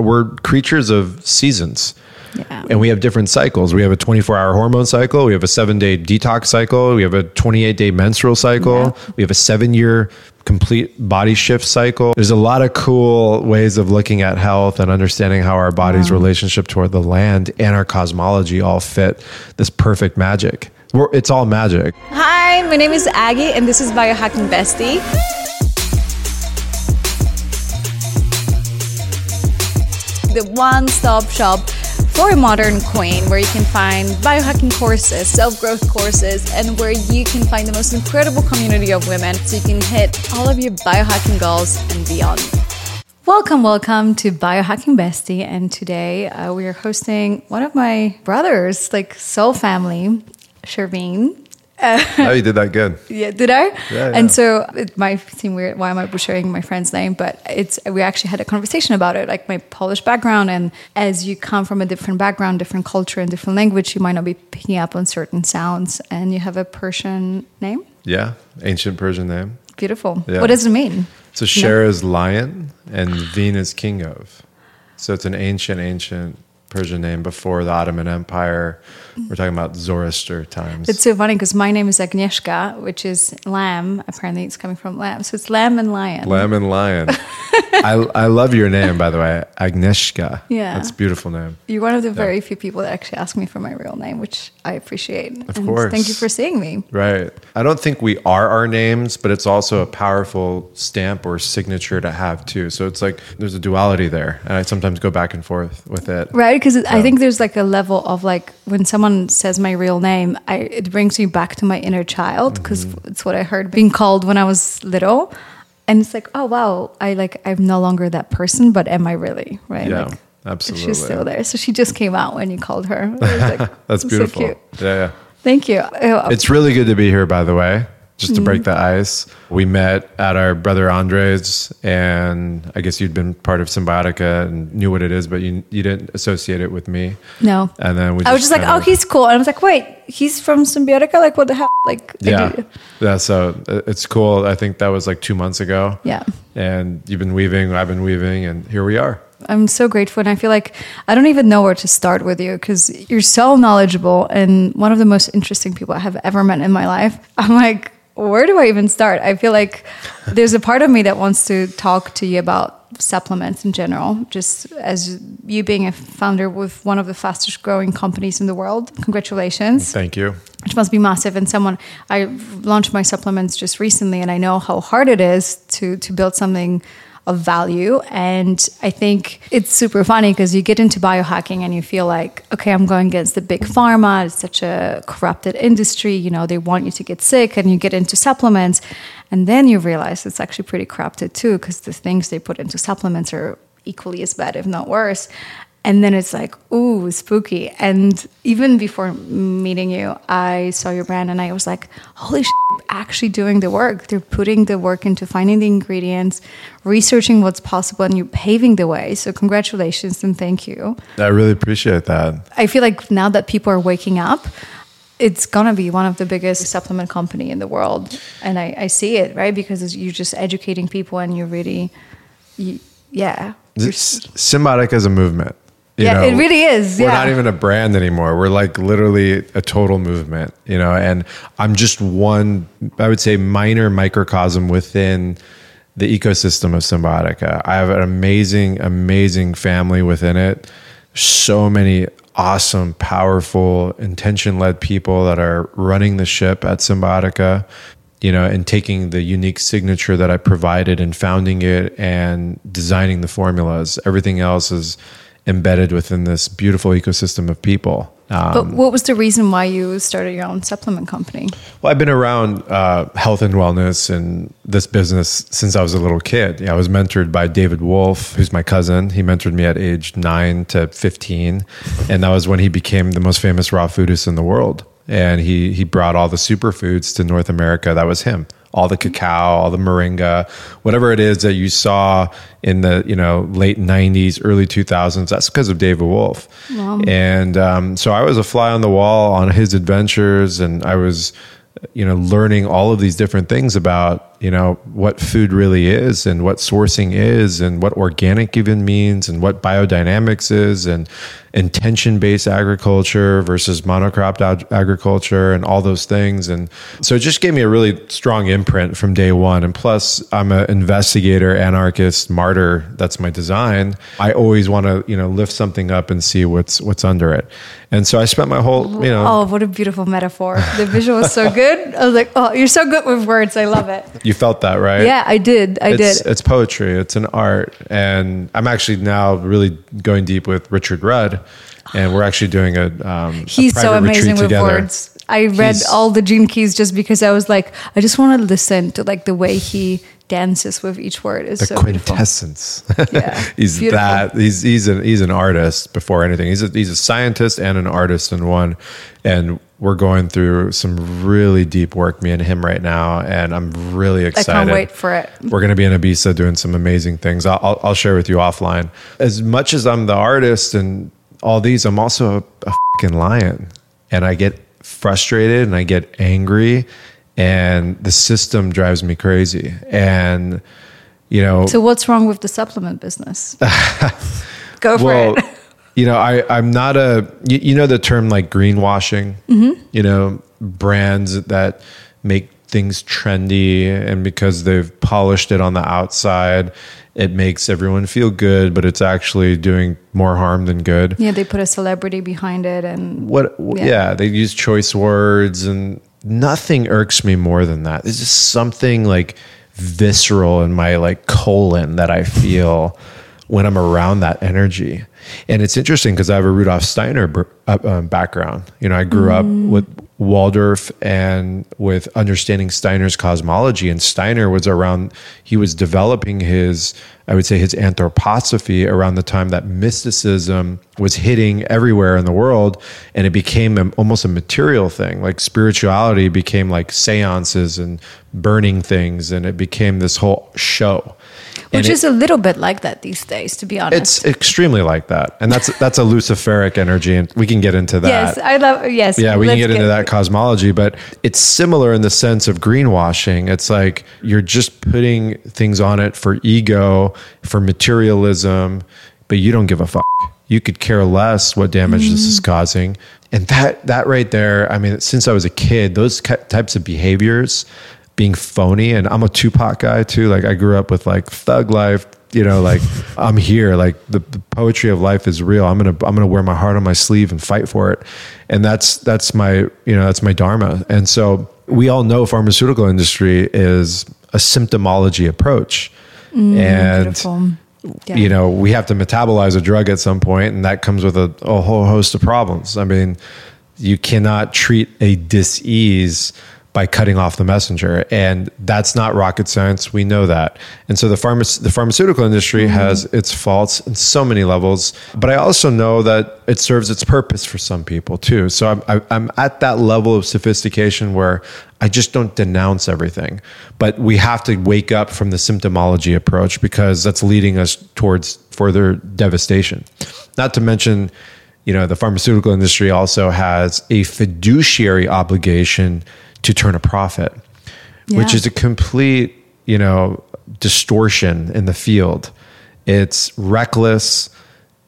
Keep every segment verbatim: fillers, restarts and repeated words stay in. we're creatures of seasons. Yeah. And we have different cycles. We have a twenty-four hour hormone cycle. We have a seven day detox cycle. We have a twenty-eight day menstrual cycle. Yeah. We have a seven year complete body shift cycle. There's a lot of cool ways of looking at health and understanding how our body's wow. relationship toward the land and our cosmology all fit this perfect magic. We're, it's all magic. Hi, my name is Aggie, and this is Biohacking Bestie. The one-stop shop for a modern queen, where you can find biohacking courses, self-growth courses, and where you can find the most incredible community of women so you can hit all of your biohacking goals and beyond. Welcome, welcome to Biohacking Bestie. And today uh, we are hosting one of my brothers, like soul family, Chervin. Uh, oh, you did that good. Yeah, did I? Yeah, yeah. And so it might seem weird. Why am I butchering my friend's name? But it's we actually had a conversation about it, like my Polish background. And as you come from a different background, different culture and different language, you might not be picking up on certain sounds. And you have a Persian name? Yeah, ancient Persian name. Beautiful. Yeah. What does it mean? So Sher is lion and Vin is king of. So it's an ancient, ancient Persian name before the Ottoman Empire. We're talking about Zoroaster times. It's so funny because my name is Agnieszka, which is lamb. Apparently it's coming from lamb. So it's lamb and lion. Lamb and lion. I, I love your name, by the way, Agnieszka. Yeah. That's a beautiful name. You're one of the yeah. very few people that actually ask me for my real name, which I appreciate. Of and course. Thank you for seeing me. Right. I don't think we are our names, but it's also a powerful stamp or signature to have too. So it's like there's a duality there. And I sometimes go back and forth with it. Right. Because so. I think there's like a level of like when someone says my real name, I, it brings me back to my inner child because mm-hmm. it's what I heard being called when I was little. And it's like, oh, wow, I like I'm no longer that person, but am I really? Right. Yeah, like, absolutely. She's still there. So she just came out when you called her. Like, that's beautiful. So cute. Yeah, yeah. Thank you. It's really good to be here, by the way. Just to break the ice, we met at our brother Andre's, and I guess you'd been part of Symbiotica and knew what it is, but you you didn't associate it with me. No. And then we I was just like, oh, of, he's cool. And I was like, wait, he's from Symbiotica? Like, what the hell? Like, yeah. yeah. So it's cool. I think that was like two months ago. Yeah. And you've been weaving, I've been weaving, and here we are. I'm so grateful. And I feel like I don't even know where to start with you because you're so knowledgeable and one of the most interesting people I have ever met in my life. I'm like, where do I even start? I feel like there's a part of me that wants to talk to you about supplements in general, just as you being a founder with one of the fastest growing companies in the world. Congratulations. Thank you. Which must be massive. And someone, I launched my supplements just recently, and I know how hard it is to, to build something of value. And I think it's super funny because you get into biohacking and you feel like, okay, I'm going against the big pharma. It's such a corrupted industry. You know, they want you to get sick, and you get into supplements. And then you realize it's actually pretty corrupted too, because the things they put into supplements are equally as bad, if not worse. And then it's like, ooh, spooky. And even before meeting you, I saw your brand and I was like, holy shit, actually doing the work. They're putting the work into finding the ingredients, researching what's possible, and you're paving the way. So congratulations and thank you. I really appreciate that. I feel like now that people are waking up, it's going to be one of the biggest supplement company in the world. And I, I see it, right? Because you're just educating people and you're really, you, yeah. Symbiotic as a movement. You yeah, know, it really is. We're yeah. not even a brand anymore. We're like literally a total movement, you know, and I'm just one, I would say, minor microcosm within the ecosystem of Symbiotica. I have an amazing, amazing family within it. So many awesome, powerful, intention-led people that are running the ship at Symbiotica, you know, and taking the unique signature that I provided and founding it and designing the formulas. Everything else is embedded within this beautiful ecosystem of people. Um, but what was the reason why you started your own supplement company? Well, I've been around uh, health and wellness and this business since I was a little kid. Yeah, I was mentored by David Wolfe, who's my cousin. He mentored me at age nine to fifteen. And that was when he became the most famous raw foodist in the world. And he he brought all the superfoods to North America. That was him. All the cacao, all the moringa, whatever it is that you saw in the you know late nineties, early two thousands. That's because of David Wolfe. Wow. And um, so I was a fly on the wall on his adventures, and I was you know learning all of these different things about you know, what food really is and what sourcing is and what organic even means and what biodynamics is and intention-based agriculture versus monocrop ag- agriculture and all those things. And so it just gave me a really strong imprint from day one. And plus, I'm an investigator, anarchist, martyr. That's my design. I always want to, you know, lift something up and see what's what's under it. And so I spent my whole, you know. Oh, what a beautiful metaphor. The visual is so good. I was like, oh, you're so good with words. I love it. You felt that, right? Yeah, I did. I it's, did. It's poetry. It's an art. And I'm actually now really going deep with Richard Rudd. And we're actually doing a um He's a so amazing with together. Words. I read He's, all the Gene Keys just because I was like, I just want to listen to like the way he dances with each word. Is the so quintessence. Yeah, he's beautiful. that. He's he's an he's an artist before anything. He's a, he's a scientist and an artist in one. And we're going through some really deep work, me and him right now, and I'm really excited. I can't wait for it. We're going to be in Ibiza doing some amazing things. I'll, I'll I'll share with you offline. As much as I'm the artist and all these, I'm also a, a fucking lion, and I get frustrated and I get angry. And the system drives me crazy. And, you know. So what's wrong with the supplement business? Go for well, it. You know, I, I'm not a, you, you know, the term like greenwashing, mm-hmm. you know, brands that make things trendy, and because they've polished it on the outside, it makes everyone feel good, but it's actually doing more harm than good. Yeah. They put a celebrity behind it and. What? Yeah. yeah they use choice words, and nothing irks me more than that. There's just something like visceral in my like colon that I feel when I'm around that energy. And it's interesting because I have a Rudolf Steiner b- uh, background. You know, I grew mm. up with Waldorf and with understanding Steiner's cosmology. And Steiner was around, he was developing his, I would say his anthroposophy around the time that mysticism was hitting everywhere in the world. And it became a, almost a material thing. Like spirituality became like seances and burning things. And it became this whole show. Which it, is a little bit like that these days, to be honest. It's extremely like that. And that's that's a luciferic energy. And we can get into that. Yes, I love, yes. Yeah, we can get, get into that cosmology. But it's similar in the sense of greenwashing. It's like you're just putting things on it for ego, for materialism, but you don't give a fuck. You could care less what damage mm. this is causing. And that that right there, I mean, since I was a kid, those types of behaviors, being phony. And I'm a Tupac guy too. Like I grew up with like thug life, you know, like I'm here, like the, the poetry of life is real. I'm going to, I'm going to wear my heart on my sleeve and fight for it. And that's, that's my, you know, that's my dharma. And so we all know pharmaceutical industry is a symptomology approach. Mm, and beautiful. Yeah. You know, we have to metabolize a drug at some point, and that comes with a, a whole host of problems. I mean, you cannot treat a disease by cutting off the messenger. And that's not rocket science. We know that. And so the pharma- the pharmaceutical industry mm-hmm. has its faults in so many levels, but I also know that it serves its purpose for some people too. So I'm, I, I'm at that level of sophistication where I just don't denounce everything, but we have to wake up from the symptomology approach, because that's leading us towards further devastation. Not to mention, you know, the pharmaceutical industry also has a fiduciary obligation to turn a profit, yeah. which is a complete, you know, distortion in the field. It's reckless,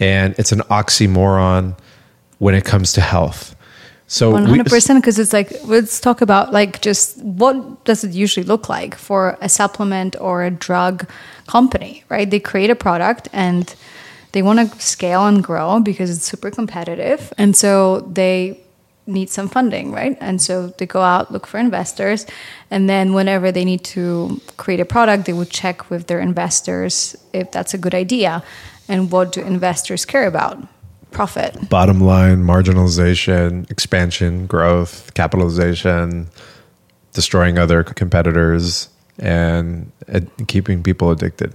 and it's an oxymoron when it comes to health. So one hundred percent, because it's like, let's talk about like just what does it usually look like for a supplement or a drug company, right? They create a product and they want to scale and grow because it's super competitive. And so they need some funding, right? And so they go out, look for investors, and then whenever they need to create a product, they would check with their investors if that's a good idea. And what do investors care about? Profit. Bottom line, marginalization, expansion, growth, capitalization, destroying other competitors, and ad- keeping people addicted.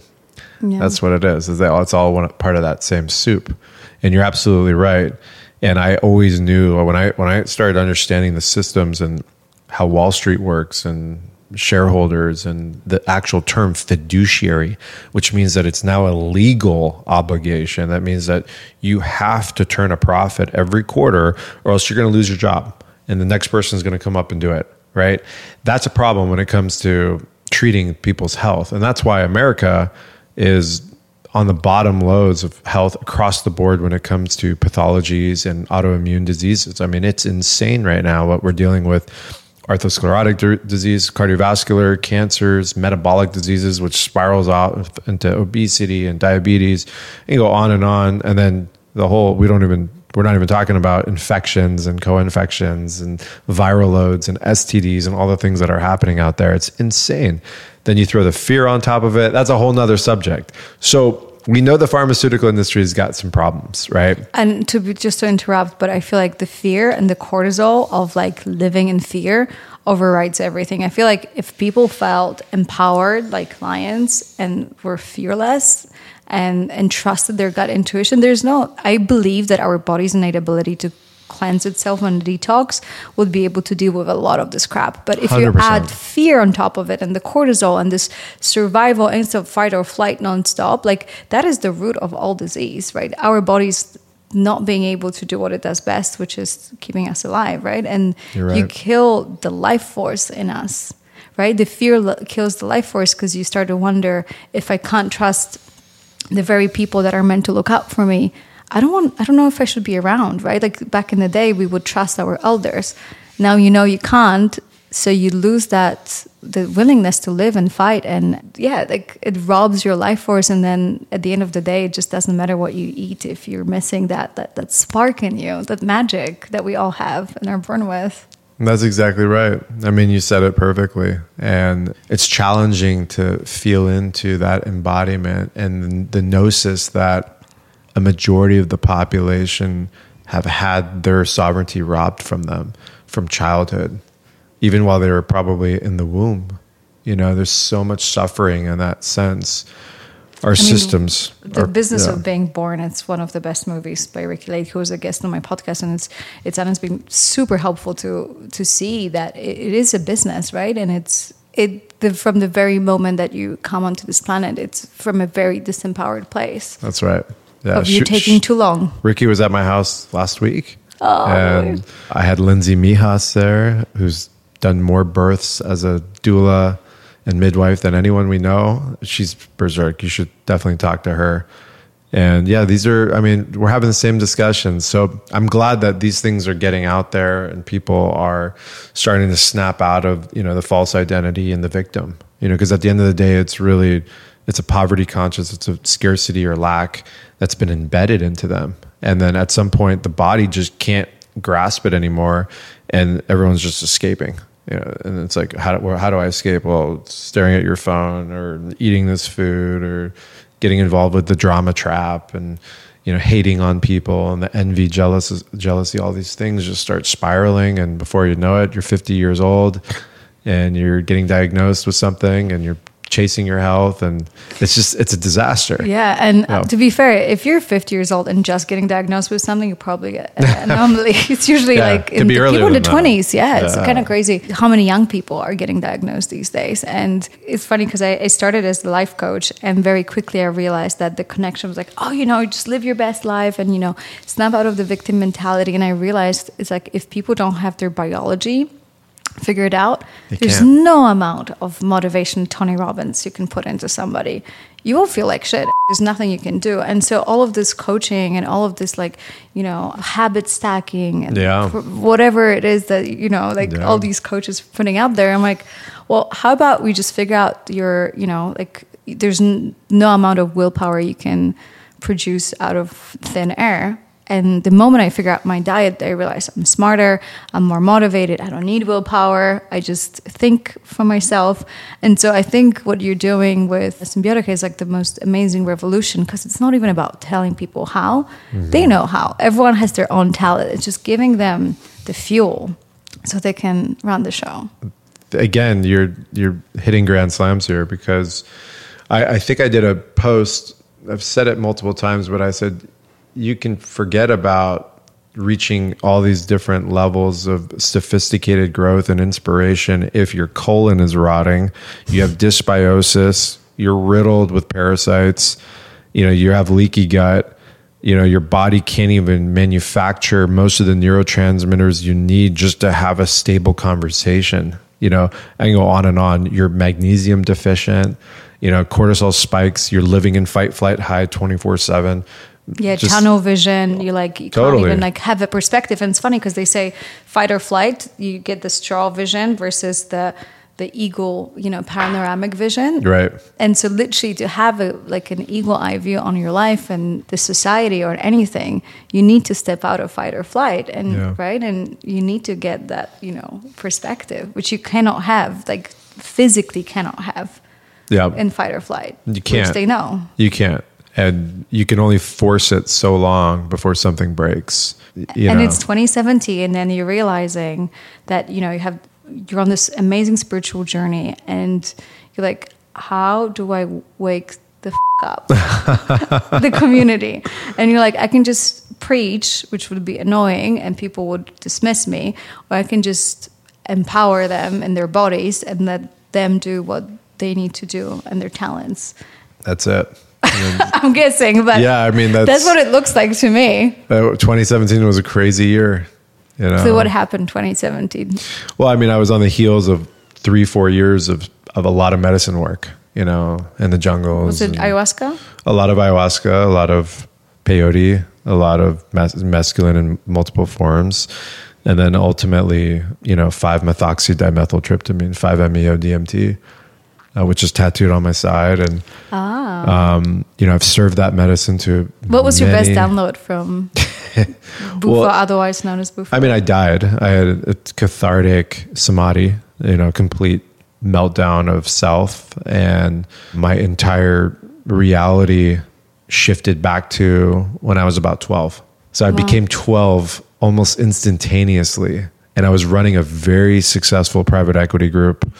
Yeah. That's what it is. Is that it's all one part of that same soup. And you're absolutely right. And I always knew when I when I started understanding the systems and how Wall Street works and shareholders and the actual term fiduciary, which means that it's now a legal obligation. That means that you have to turn a profit every quarter, or else you're going to lose your job and the next person is going to come up and do it, right? That's a problem when it comes to treating people's health. And that's why America is on the bottom loads of health across the board when it comes to pathologies and autoimmune diseases. I mean, it's insane right now what we're dealing with: arthrosclerotic disease, cardiovascular, cancers, metabolic diseases, which spirals out into obesity and diabetes, and go on and on. And then the whole, we don't even, we're not even talking about infections and co-infections and viral loads and S T Ds and all the things that are happening out there. It's insane. Then you throw the fear on top of it. That's a whole nother subject. So we know the pharmaceutical industry has got some problems, right? And to be, just to interrupt, but I feel like the fear and the cortisol of like living in fear overrides everything. I feel like if people felt empowered, like clients, and were fearless and, and trusted their gut intuition, there's no, I believe that our body's innate ability to cleanse itself and detox would be able to deal with a lot of this crap. But if one hundred percent you add fear on top of it and the cortisol and this survival instant fight or flight nonstop, like that is the root of all disease, right? Our body's not being able to do what it does best, which is keeping us alive, right? And right. you kill the life force in us, right? The fear lo- kills the life force because you start to wonder, if I can't trust the very people that are meant to look out for me, I don't want, I don't know if I should be around, right? Like back in the day, we would trust our elders. Now, you know, you can't. So you lose that, the willingness to live and fight. And yeah, like it robs your life force. And then at the end of the day, it just doesn't matter what you eat if you're missing that, that, that spark in you, that magic that we all have and are born with. That's exactly right. I mean, you said it perfectly. And it's challenging to feel into that embodiment and the gnosis that a majority of the population have had their sovereignty robbed from them from childhood, even while they were probably in the womb. You know, there's so much suffering in that sense. Our I systems. Mean, the are, business yeah. of being born. It's one of the best movies by Ricky Lake, who was a guest on my podcast, and it's it's has been super helpful to to see that it, it is a business, right? And it's it the, from the very moment that you come onto this planet, it's from a very disempowered place. That's right. Yeah, of you sh- taking too long. Ricky was at my house last week. Oh, and weird. I had Lindsey Mihas there, who's done more births as a doula and midwife than anyone we know. She's berserk. You should definitely talk to her. And yeah, these are, I mean, we're having the same discussions. So I'm glad that these things are getting out there and people are starting to snap out of, you know, the false identity and the victim, you know, because at the end of the day, it's really, it's a poverty conscious, it's a scarcity or lack that's been embedded into them. And then at some point, the body just can't grasp it anymore, and everyone's just escaping. You know, and it's like, how do, well, how do I escape? Well, staring at your phone, or eating this food, or getting involved with the drama trap, and you know, hating on people, and the envy, jealousy, jealousy, all these things just start spiraling. And before you know it, you're fifty years old, and you're getting diagnosed with something, and you're chasing your health, and it's just, it's a disaster. Yeah. And yeah. to be fair, if you're fifty years old and just getting diagnosed with something, you're probably an anomaly. It's usually yeah, like in the, people in the twenties. Yeah, yeah. It's kind of crazy how many young people are getting diagnosed these days. And it's funny because I, I started as a life coach, and very quickly I realized that the connection was like, oh, you know, just live your best life and, you know, snap out of the victim mentality. And I realized it's like, if people don't have their biology figure it out, you there's can't. No amount of motivation Tony Robbins you can put into somebody. You will feel like shit. There's nothing you can do. And so all of this coaching and all of this, like, you know, habit stacking and yeah. whatever it is that, you know, like yeah. all these coaches putting out there, I'm like, well, how about we just figure out your, you know, like there's no amount of willpower you can produce out of thin air. And the moment I figure out my diet, I realize I'm smarter, I'm more motivated, I don't need willpower, I just think for myself. And so I think what you're doing with Symbiotica is like the most amazing revolution, because it's not even about telling people how. Mm-hmm. They know how. Everyone has their own talent. It's just giving them the fuel so they can run the show. Again, you're you're hitting grand slams here, because I, I think I did a post, I've said it multiple times, but I said, you can forget about reaching all these different levels of sophisticated growth and inspiration if your colon is rotting, you have dysbiosis, you're riddled with parasites, you know, you have leaky gut, you know, your body can't even manufacture most of the neurotransmitters you need just to have a stable conversation. you know, and go on and on. You're magnesium deficient, you know, cortisol spikes, you're living in fight, flight, hide twenty-four seven. Yeah, just tunnel vision. You like you totally. can't even like have a perspective. And it's funny because they say fight or flight, you get the straw vision versus the the eagle, you know, panoramic vision. Right. And so literally to have a like an eagle eye view on your life and the society or anything, you need to step out of fight or flight. And yeah. right. And you need to get that, you know, perspective, which you cannot have, like physically cannot have yeah. in fight or flight. You can't. Which they know. You can't. And you can only force it so long before something breaks. You and know. It's twenty seventeen, and then you're realizing that, you know, you have, you're on this amazing spiritual journey, and you're like, how do I wake the f*** up? The community. And you're like, I can just preach, which would be annoying, and people would dismiss me, or I can just empower them in their bodies and let them do what they need to do and their talents. That's it. And I'm guessing, but yeah, I mean, that's, that's what it looks like to me. Uh, twenty seventeen was a crazy year. You know? So what happened in twenty seventeen? Well, I mean, I was on the heels of three, four years of, of a lot of medicine work, you know, in the jungles. Was it ayahuasca? A lot of ayahuasca, a lot of peyote, a lot of mas- mescaline in multiple forms. And then ultimately, you know, five-methoxydimethyltryptamine, five-MeO-D M T, uh, which is tattooed on my side. And, ah. um, you know, I've served that medicine to What was many- your best download from... Bufo, well, otherwise known as Bufo. I mean, I died. I had a cathartic samadhi, you know, complete meltdown of self, and my entire reality shifted back to when I was about twelve. So I wow. became twelve almost instantaneously, and I was running a very successful private equity group,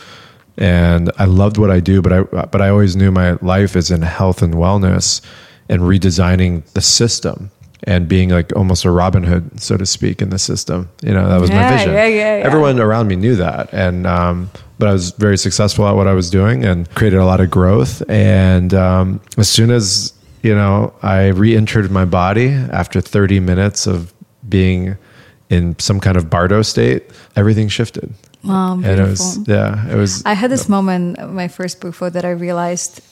and I loved what I do, but I but I always knew my life is in health and wellness and redesigning the system. And being like almost a Robin Hood, so to speak, in the system, you know, that was yeah, my vision. Yeah, yeah, yeah. Everyone around me knew that, and um, but I was very successful at what I was doing and created a lot of growth. And um, as soon as you know, I re-entered my body after thirty minutes of being in some kind of bardo state, everything shifted. Wow, beautiful. And it was, yeah, it was. I had this you know, moment, my first Bufo, that I realized.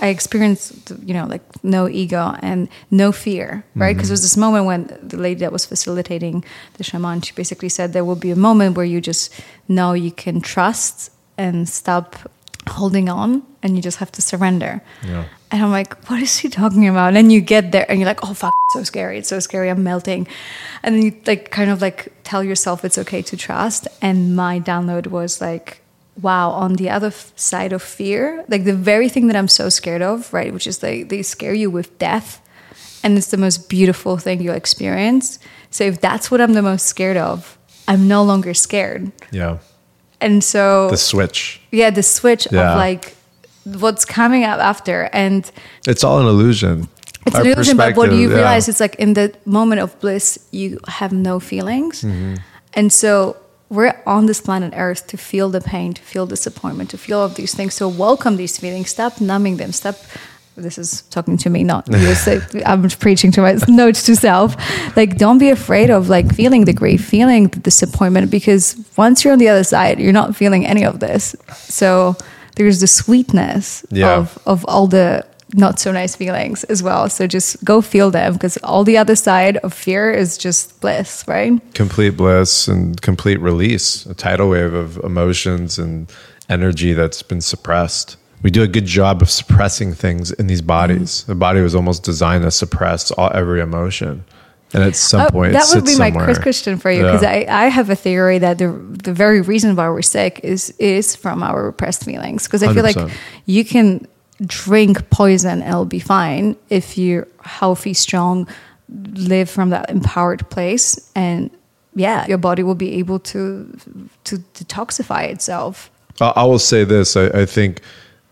I experienced, you know, like no ego and no fear, right? Because mm-hmm. there was this moment when the lady that was facilitating the shaman, she basically said there will be a moment where you just know you can trust and stop holding on, and you just have to surrender. Yeah. And I'm like, what is she talking about? And then you get there and you're like, oh, fuck, it's so scary. It's so scary. I'm melting. And then you like kind of like tell yourself it's okay to trust. And my download was like, wow, on the other f- side of fear, like the very thing that I'm so scared of, right, which is like they scare you with death, and it's the most beautiful thing you'll experience. So if that's what I'm the most scared of, I'm no longer scared. Yeah. And so... The switch. Yeah, the switch yeah. of like what's coming up after. And it's all an illusion. It's Our an illusion, but what do you yeah. realize? It's like in the moment of bliss, you have no feelings. Mm-hmm. And so... We're on this planet Earth to feel the pain, to feel disappointment, to feel all of these things. So welcome these feelings. Stop numbing them. Stop. This is talking to me, not you. So I'm preaching to my notes to self. Like, don't be afraid of like feeling the grief, feeling the disappointment, because once you're on the other side, you're not feeling any of this. So there's the sweetness yeah. of of all the not so nice feelings as well. So just go feel them, because all the other side of fear is just bliss, right? Complete bliss and complete release, a tidal wave of emotions and energy that's been suppressed. We do a good job of suppressing things in these bodies. Mm-hmm. The body was almost designed to suppress all, every emotion. And at some oh, point, that it would be somewhere. My question for you, because yeah. I, I have a theory that the the very reason why we're sick is is from our repressed feelings. Because I one hundred percent feel like you can... drink poison, it'll be fine if you're healthy, strong, live from that empowered place, and yeah, your body will be able to to detoxify itself. I will say this: I, I think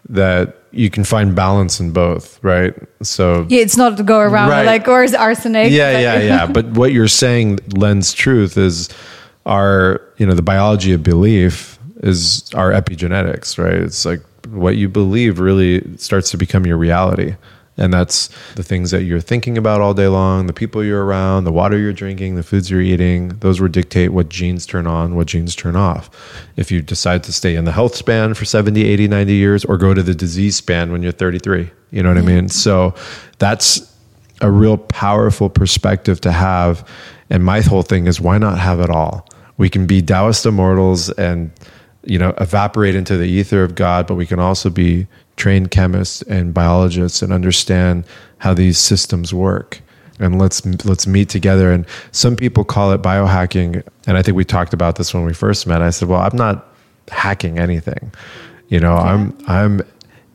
that you can find balance in both, right? So yeah, it's not to go around right. like or is arsenic. Yeah, like, yeah, yeah. But what you're saying lends truth is our you know the biology of belief is our epigenetics, right? It's like what you believe really starts to become your reality. And that's the things that you're thinking about all day long, the people you're around, the water you're drinking, the foods you're eating. Those will dictate what genes turn on, what genes turn off. If you decide to stay in the health span for seventy, eighty, ninety years, or go to the disease span when you're thirty-three, you know what I mean? So that's a real powerful perspective to have. And my whole thing is, why not have it all? We can be Taoist immortals and, you know, evaporate into the ether of God, but we can also be trained chemists and biologists and understand how these systems work. And let's let's meet together. And some people call it biohacking. And I think we talked about this when we first met. I said, well, I'm not hacking anything. You know, yeah. I'm I'm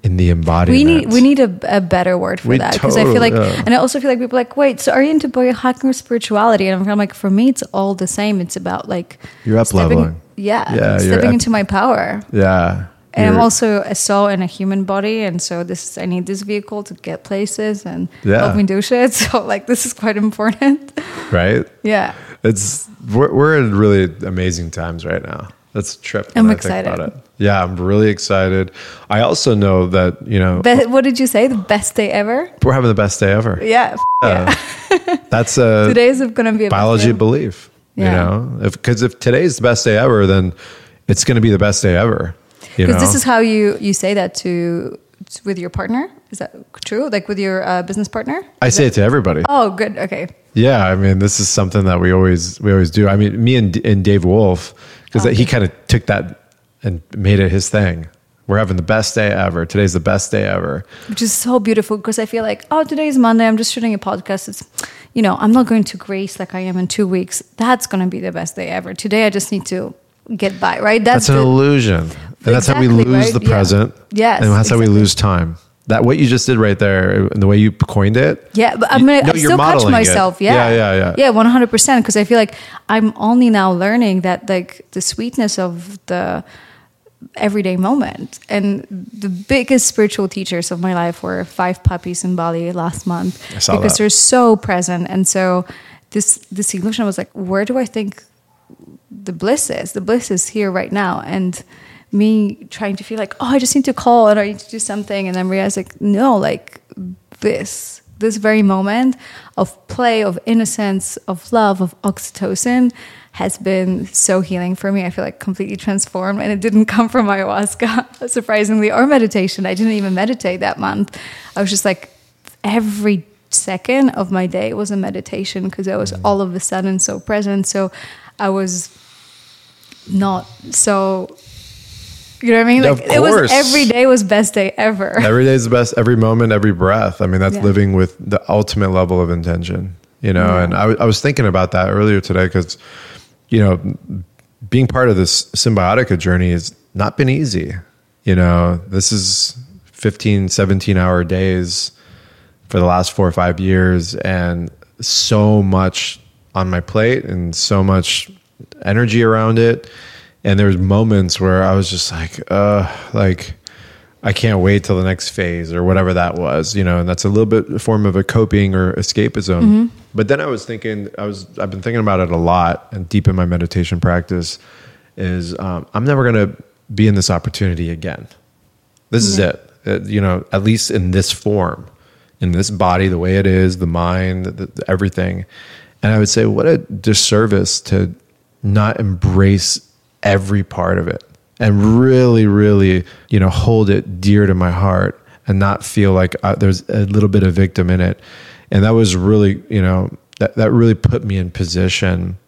in the embodiment. We need we need a, a better word for we that. Because totally, I feel like, yeah. and I also feel like people are like, wait, so are you into biohacking or spirituality? And I'm like, for me, it's all the same. It's about like... You're up stepping, leveling. Yeah. yeah stepping up, into my power. Yeah. And I'm also a soul and a human body, and so this I need this vehicle to get places and yeah. help me do shit. So, like, this is quite important, right? Yeah, it's we're, we're in really amazing times right now. That's a trip. I'm excited. Think about it. Yeah, I'm really excited. I also know that you know. Be- what did you say? The best day ever. We're having the best day ever. Yeah, yeah. yeah. That's a today's going to be a biology belief. Yeah. You know, because if, if today's the best day ever, then it's going to be the best day ever. Because this is how you, you say that to, to with your partner? Is that true? Like with your uh, business partner? Is I say that, it to everybody. Oh, good. Okay. Yeah. I mean, this is something that we always we always do. I mean, me and, and Dave Wolfe, because oh, okay. he kind of took that and made it his thing. We're having the best day ever. Today's the best day ever. Which is so beautiful because I feel like, oh, today's Monday. I'm just shooting a podcast. It's, you know, I'm not going to Greece like I am in two weeks. That's going to be the best day ever. Today, I just need to get by, right? That's, that's an the, illusion. And that's exactly, how we lose right? the present. Yeah. Yes. And that's exactly. how we lose time. That what you just did right there, and the way you coined it. Yeah, but I'm gonna you, no, I still catch myself. Yeah. yeah, yeah, yeah, yeah, one hundred percent. Because I feel like I'm only now learning that like the sweetness of the everyday moment. And the biggest spiritual teachers of my life were five puppies in Bali last month I saw because that. They're so present. And so this this illusion was like, where do I think the bliss is? The bliss is here right now, and me trying to feel like, oh, I just need to call and I need to do something. And then realize like, no, like this, this very moment of play, of innocence, of love, of oxytocin has been so healing for me. I feel like completely transformed, and it didn't come from ayahuasca, surprisingly, or meditation. I didn't even meditate that month. I was just like, every second of my day was a meditation because I was all of a sudden so present. So I was not so... You know what I mean? Like it was every day was best day ever. Every day is the best. Every moment, every breath. I mean, that's yeah. living with the ultimate level of intention, you know? Yeah. And I, w- I was thinking about that earlier today because, you know, being part of this Symbiotica journey has not been easy. You know, this is fifteen, seventeen hour days for the last four or five years. And so much on my plate and so much energy around it. And there was moments where I was just like, uh, like I can't wait till the next phase or whatever that was, you know, and that's a little bit a form of a coping or escapism. Mm-hmm. But then I was thinking, I was, I've been thinking about it a lot and deep in my meditation practice is um, I'm never going to be in this opportunity again. This yeah. is it, uh, you know, at least in this form, in this body, the way it is, the mind, the, the, everything. And I would say what a disservice to not embrace every part of it and really, really, you know, hold it dear to my heart and not feel like I, there's a little bit of victim in it. And that was really, you know, that, that really put me in position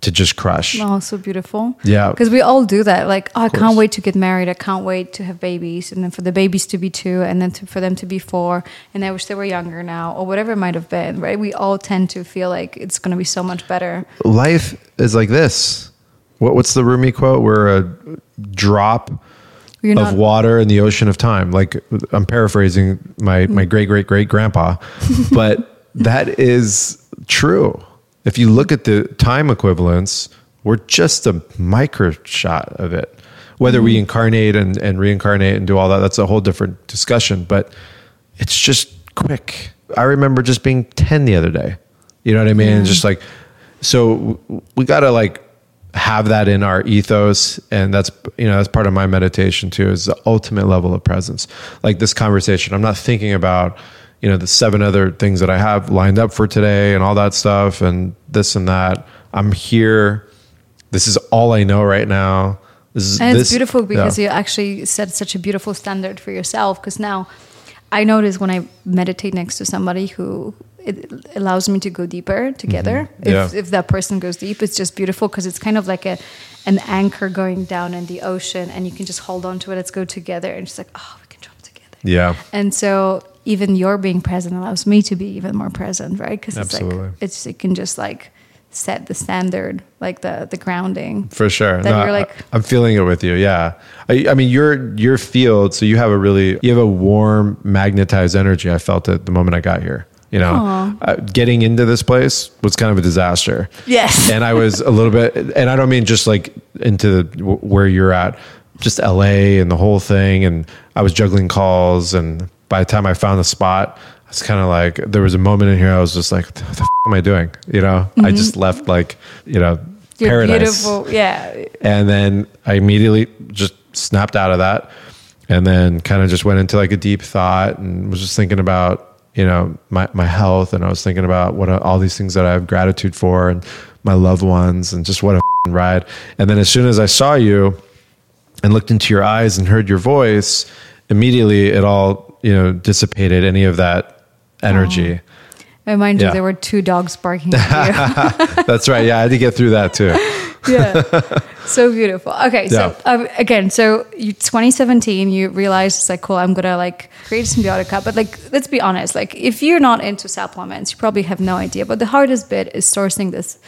to just crush. Oh, so beautiful. Yeah. Because we all do that. Like, oh, I can't wait to get married. I can't wait to have babies. And then for the babies to be two and then to, for them to be four. And I wish they were younger now or whatever it might have been, right? We all tend to feel like it's going to be so much better. Life is like this. What what's the Rumi quote? We're a drop You're of not- water in the ocean of time. Like I'm paraphrasing my my great great great grandpa, but that is true. If you look at the time equivalents, we're just a micro shot of it. Whether mm-hmm. we incarnate and, and reincarnate and do all that, that's a whole different discussion. But it's just quick. I remember just being ten the other day. You know what I mean? Yeah. Just like so, we gotta like. have that in our ethos. And that's, you know, that's part of my meditation too, is the ultimate level of presence. Like this conversation, I'm not thinking about, you know, the seven other things that I have lined up for today and all that stuff and this and that. I'm here. This is all I know right now. This is, and it's this, beautiful because yeah. you actually set such a beautiful standard for yourself. Because now I notice when I meditate next to somebody who it allows me to go deeper together. Mm-hmm. Yeah. If, if that person goes deep, it's just beautiful because it's kind of like a an anchor going down in the ocean and you can just hold on to it. Let's go together. And it's like, oh, we can jump together. Yeah. And so even your being present allows me to be even more present, right? Because it's like, it's, it can just like set the standard, like the the grounding. For sure. Then no, you're like, I'm feeling it with you. Yeah. I, I mean, your your field, so you have a really, you have a warm, magnetized energy. I felt it the moment I got here. You know, uh, getting into this place was kind of a disaster. Yes. And I was a little bit, and I don't mean just like into w- where you're at, just L A and the whole thing. And I was juggling calls. And by the time I found the spot, I was kind of like, there was a moment in here, I was just like, what the f- am I doing? You know, mm-hmm. I just left like, you know, you're paradise. Beautiful. Yeah. And then I immediately just snapped out of that. And then kind of just went into like a deep thought and was just thinking about, you know, my, my health. And I was thinking about what all these things that I have gratitude for and my loved ones and just what a f-ing ride. And then as soon as I saw you and looked into your eyes and heard your voice, immediately it all, you know, dissipated any of that energy. Oh. I mind yeah. you, there were two dogs barking at you. That's right. Yeah. I had to get through that too. Yeah. So beautiful. Okay. So yeah. um, again, so you, twenty seventeen, you realized it's like, cool, I'm going to like create Symbiotica. But like, let's be honest, like if you're not into supplements, you probably have no idea. But the hardest bit is sourcing this,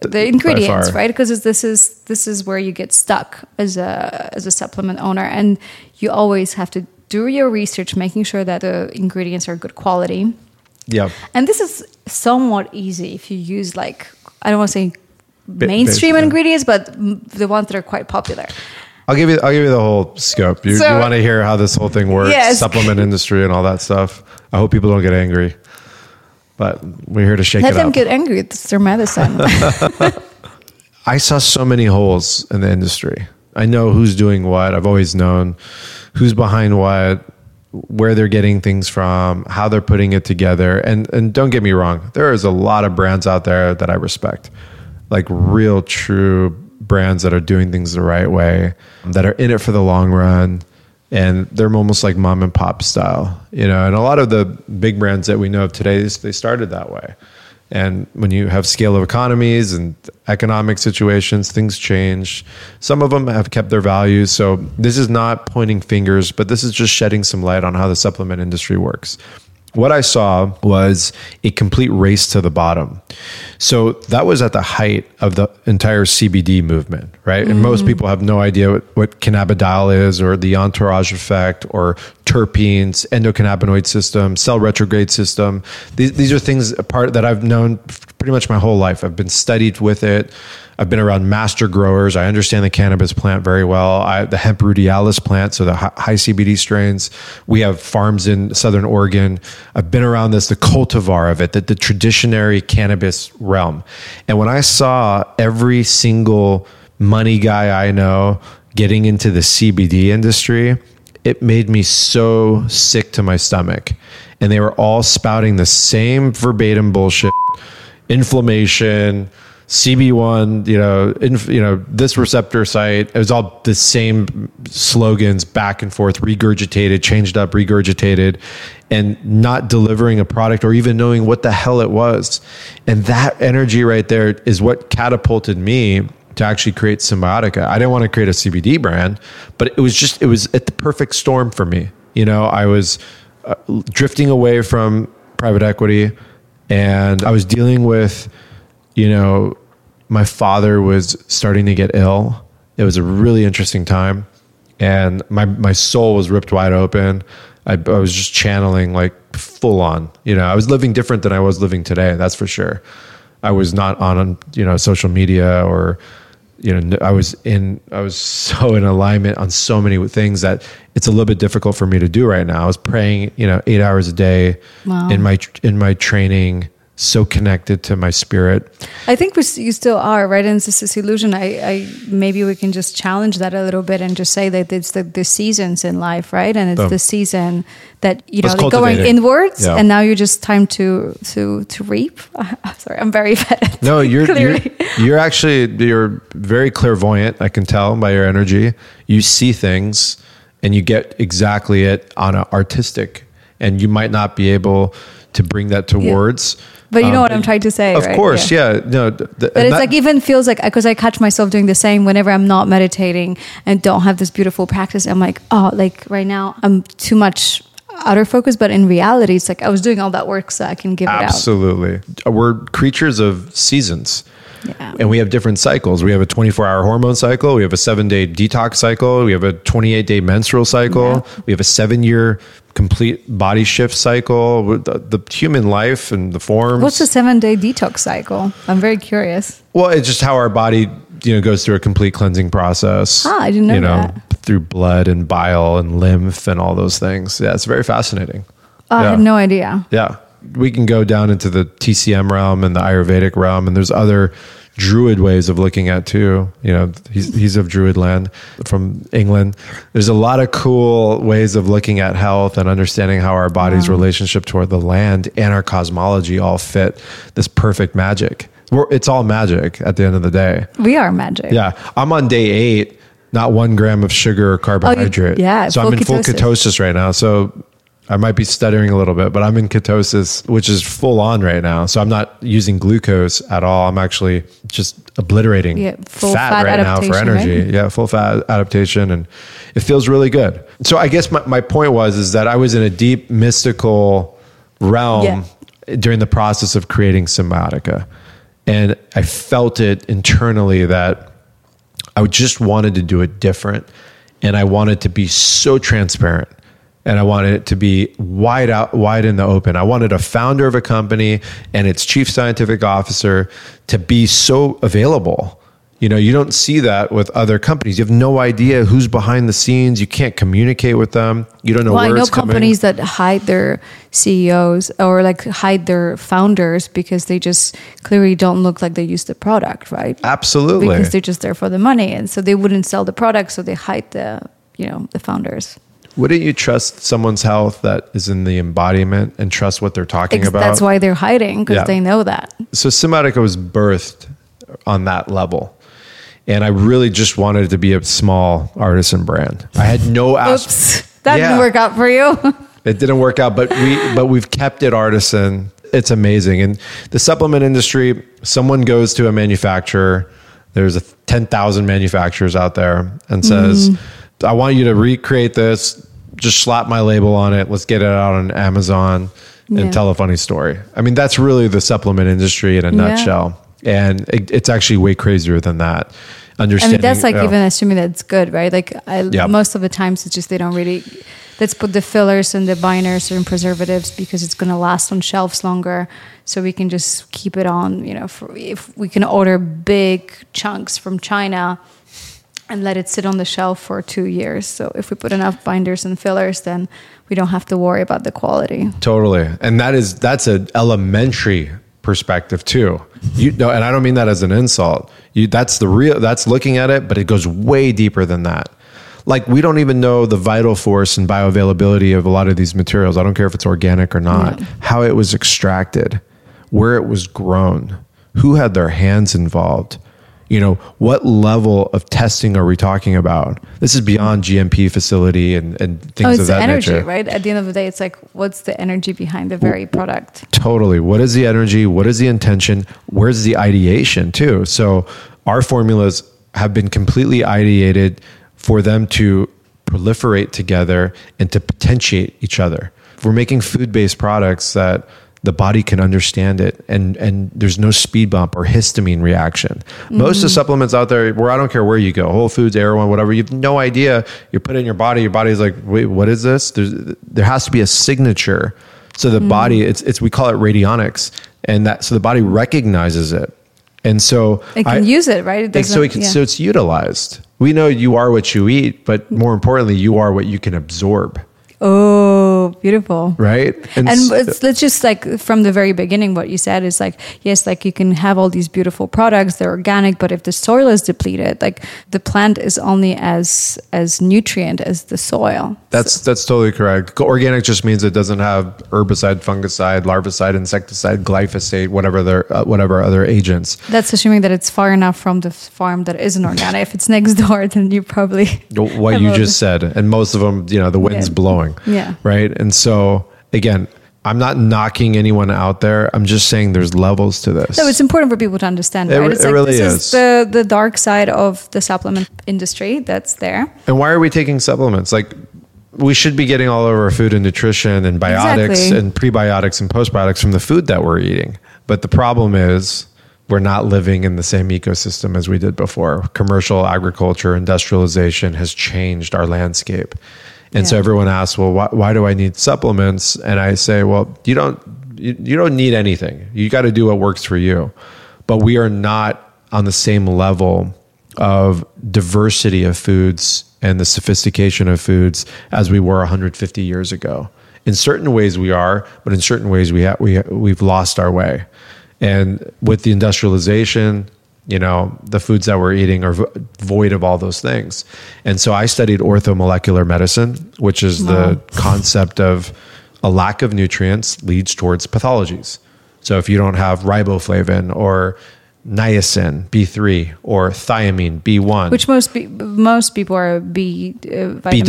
the ingredients, right? Because this is, this is where you get stuck as a, as a supplement owner. And you always have to do your research, making sure that the ingredients are good quality. Yeah. And this is somewhat easy if you use like, I don't want to say mainstream yeah. ingredients, but the ones that are quite popular. I'll give you, I'll give you the whole scope. You, so, you want to hear how this whole thing works, yes. supplement industry and all that stuff. I hope people don't get angry, but we're here to shake Let it up. Let them get angry. It's their medicine. I saw so many holes in the industry. I know who's doing what. I've always known who's behind what, where they're getting things from, how they're putting it together. And and don't get me wrong, there is a lot of brands out there that I respect, like real true brands that are doing things the right way, that are in it for the long run. And they're almost like mom and pop style, you know, and a lot of the big brands that we know of today, they started that way. And when you have scale of economies and economic situations, things change. Some of them have kept their values. So this is not pointing fingers, but this is just shedding some light on how the supplement industry works. What I saw was a complete race to the bottom. So that was at the height of the entire C B D movement, right? Mm-hmm. And most people have no idea what, what cannabidiol is or the entourage effect or terpenes, endocannabinoid system, cell retrograde system. These, these are things apart that I've known pretty much my whole life. I've been studied with it. I've been around master growers. I understand the cannabis plant very well. I, the hemp ruderalis plant, so the high C B D strains. We have farms in Southern Oregon. I've been around this, the cultivar of it, the, the traditionary cannabis realm. And when I saw every single money guy I know getting into the C B D industry, it made me so sick to my stomach. And they were all spouting the same verbatim bullshit, inflammation, C B one, you know, inf, you know, this receptor site. It was all the same slogans back and forth, regurgitated, changed up, regurgitated, and not delivering a product or even knowing what the hell it was. And that energy right there is what catapulted me to actually create Symbiotica. I didn't want to create a C B D brand, but it was just, it was at the perfect storm for me. You know, I was uh, drifting away from private equity, and I was dealing with, you know, my father was starting to get ill. It was a really interesting time. And my, my soul was ripped wide open. I, I was just channeling like full on, you know, I was living different than I was living today. That's for sure. I was not on, you know, social media or, you know, I was in, I was so in alignment on so many things that it's a little bit difficult for me to do right now. I was praying, you know, eight hours a day. Wow. in my, in my training, so connected to my spirit. I think we, you still are, right? And it's this illusion. I, I maybe we can just challenge that a little bit and just say that it's the, the seasons in life, right? And it's Boom. the season that, you know, like going inwards, yeah. and now you're just time to to to reap. I'm sorry, I'm very bad. No, you're, you're you're actually you're very clairvoyant. I can tell by your energy. You see things, and you get exactly it on an artistic. And you might not be able to bring that to yeah. words. But you know um, what I'm trying to say, Of right? course, yeah. yeah. No, th- th- but it's that, like, even feels like, because I catch myself doing the same whenever I'm not meditating and don't have this beautiful practice. I'm like, oh, like right now I'm too much outer focus. But in reality, it's like I was doing all that work so I can give absolutely. it out. Absolutely. We're creatures of seasons. Yeah. And we have different cycles. We have a twenty-four hour hormone cycle. We have a seven day detox cycle. We have a twenty-eight day menstrual cycle. Yeah. We have a seven year complete body shift cycle. The, the human life and the forms. What's a seven day detox cycle? I'm very curious. Well, it's just how our body, you know, goes through a complete cleansing process. Ah, I didn't know, you know that. Through blood and bile and lymph and all those things. Yeah, it's very fascinating. Oh, yeah. I had no idea. Yeah. We can go down into the T C M realm and the Ayurvedic realm, and there's other Druid ways of looking at too. You know, he's he's of Druid land from England. There's a lot of cool ways of looking at health and understanding how our body's wow. relationship toward the land and our cosmology all fit this perfect magic. We're, it's all magic at the end of the day. We are magic. Yeah. I'm on day eight, not one gram of sugar or carbohydrate. Oh, you, yeah. So I'm in ketosis. full ketosis right now. So I might be stuttering a little bit, but I'm in ketosis, which is full on right now. So I'm not using glucose at all. I'm actually just obliterating yeah, full fat, fat right now for energy. Right? Yeah, full fat adaptation. And it feels really good. So I guess my, my point was, is that I was in a deep mystical realm yeah. during the process of creating Symbiotica. And I felt it internally that I just wanted to do it different. And I wanted to be so transparent. And I wanted it to be wide out, wide in the open. I wanted a founder of a company and its chief scientific officer to be so available. You know, you don't see that with other companies. You have no idea who's behind the scenes. You can't communicate with them. You don't know well, where it's coming. I know companies that hide their C E Os or like hide their founders because they just clearly don't look like they use the product, right? Absolutely. Because they're just there for the money. And so they wouldn't sell the product. So they hide the, you know, the founders. Wouldn't you trust someone's health that is in the embodiment and trust what they're talking Ex- about? That's why they're hiding, because yeah. they know that. So Symbiotica was birthed on that level. And I really just wanted it to be a small artisan brand. I had no... Asp- Oops, that yeah. didn't work out for you. It didn't work out, but, we, but we've kept it artisan. It's amazing. And the supplement industry, someone goes to a manufacturer. There's a ten thousand manufacturers out there and says... Mm. I want you to recreate this. Just slap my label on it. Let's get it out on Amazon and yeah. tell a funny story. I mean, that's really the supplement industry in a yeah. nutshell. And it, it's actually way crazier than that. Understanding, I mean, that's like oh. even assuming that it's good, right? Like I, yeah. most of the times it's just they don't really... Let's put the fillers and the binders and preservatives because it's going to last on shelves longer. So we can just keep it on, you know, for, if we can order big chunks from China... and let it sit on the shelf for two years. So if we put enough binders and fillers, then we don't have to worry about the quality. Totally. And that is, that's an elementary perspective too. You know, and I don't mean that as an insult. You, that's the real, that's looking at it, but it goes way deeper than that. Like we don't even know the vital force and bioavailability of a lot of these materials. I don't care if it's organic or not, yeah. how it was extracted, where it was grown, who had their hands involved. You know, what level of testing are we talking about? This is beyond G M P facility and, and things oh, of that energy, nature. It's energy, right? At the end of the day, it's like, what's the energy behind the very product? Totally. What is the energy? What is the intention? Where's the ideation too? So our formulas have been completely ideated for them to proliferate together and to potentiate each other. We're making food-based products that the body can understand it, and, and there's no speed bump or histamine reaction. Most mm. of the supplements out there, where I don't care where you go, Whole Foods, Erewhon, whatever, you have no idea. You put it in your body, your body's like, wait, what is this? There's, there has to be a signature. So the mm. body, it's it's we call it radionics, and that so the body recognizes it, and so it can I, use it, right? It and so it can, yeah. so it's utilized. We know you are what you eat, but more importantly, you are what you can absorb. Oh. beautiful. Right? And, and so, it's, let's just like from the very beginning, what you said is like, yes, like you can have all these beautiful products, they're organic, but if the soil is depleted, like the plant is only as as nutrient as the soil. That's, so. that's totally correct. Organic just means it doesn't have herbicide, fungicide, larvicide, insecticide, glyphosate, whatever their, uh, whatever other agents. That's assuming that it's far enough from the farm that isn't organic. If it's next door, then you probably... What you just said. And most of them, you know, the wind's yeah. blowing. Yeah. Right? And so, again, I'm not knocking anyone out there. I'm just saying there's levels to this. No, it's important for people to understand. Right? It, it's it like, really this is. is the, the dark side of the supplement industry that's there. And why are we taking supplements? Like, we should be getting all of our food and nutrition and biotics exactly. and prebiotics and postbiotics from the food that we're eating. But the problem is, we're not living in the same ecosystem as we did before. Commercial agriculture, industrialization has changed our landscape. And yeah. so everyone asks, well, why, why do I need supplements? And I say, well, you don't, you, you don't need anything. You got to do what works for you. But we are not on the same level of diversity of foods and the sophistication of foods as we were one hundred fifty years ago. In certain ways we are, but in certain ways we ha- we ha- we've lost our way. And with the industrialization, you know, the foods that we're eating are void of all those things. And so I studied orthomolecular medicine, which is wow. the concept of a lack of nutrients leads towards pathologies. So if you don't have riboflavin or niacin, B three, or thiamine, B one. Which most be- most people are B, uh, vitamin B deficient,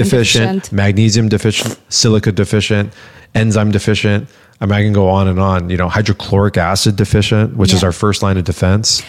deficient, magnesium deficient, silica deficient, enzyme deficient. I mean, I can go on and on, you know, hydrochloric acid deficient, which yeah. is our first line of defense.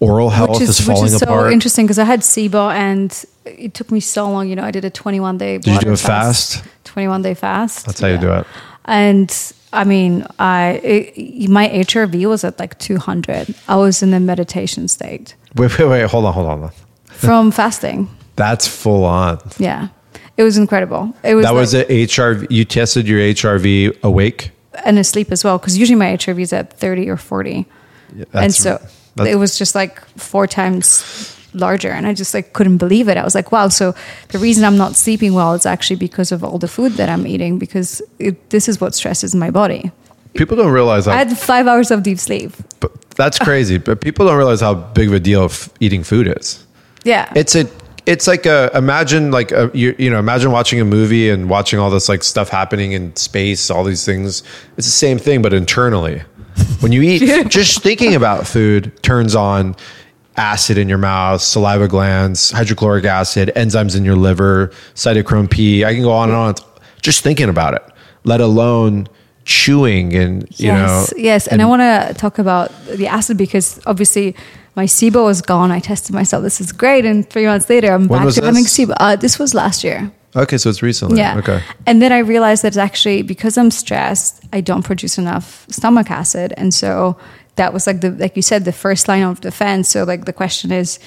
Oral health is, is falling apart. Which is so apart. Interesting because I had SIBO and it took me so long. You know, I did a twenty-one day Did you do a fast? twenty-one day fast. That's how yeah. you do it. And I mean, I it, my H R V was at like two hundred. I was in a meditation state. Wait, wait, wait. Hold on, hold on. From fasting. That's full on. Yeah. It was incredible. It was. That like, was an H R V. You tested your H R V awake? And asleep as well, because usually my H R V is at thirty or forty. Yeah, and so it was just like four times larger. And I just like couldn't believe it. I was like, wow. So the reason I'm not sleeping well is actually because of all the food that I'm eating, because it, this is what stresses my body. People don't realize. How, I had five hours of deep sleep. But that's crazy. But people don't realize how big of a deal f- eating food is. Yeah. It's a... It's like a, imagine like a, you, you know, imagine watching a movie and watching all this like stuff happening in space, all these things. It's the same thing, but internally. When you eat, just thinking about food turns on acid in your mouth, saliva glands, hydrochloric acid, enzymes in your liver, cytochrome P. I can go on and on. Just thinking about it, let alone chewing and, you yes, know. Yes, and, and I want to talk about the acid because obviously... My SIBO was gone. I tested myself. This is great. And three months later, I'm when back to this? having SIBO. Uh, this was last year. Okay, so it's recently. Yeah. Okay. And then I realized that it's actually because I'm stressed, I don't produce enough stomach acid. And so that was like the, like you said, the first line of defense. So like the question is,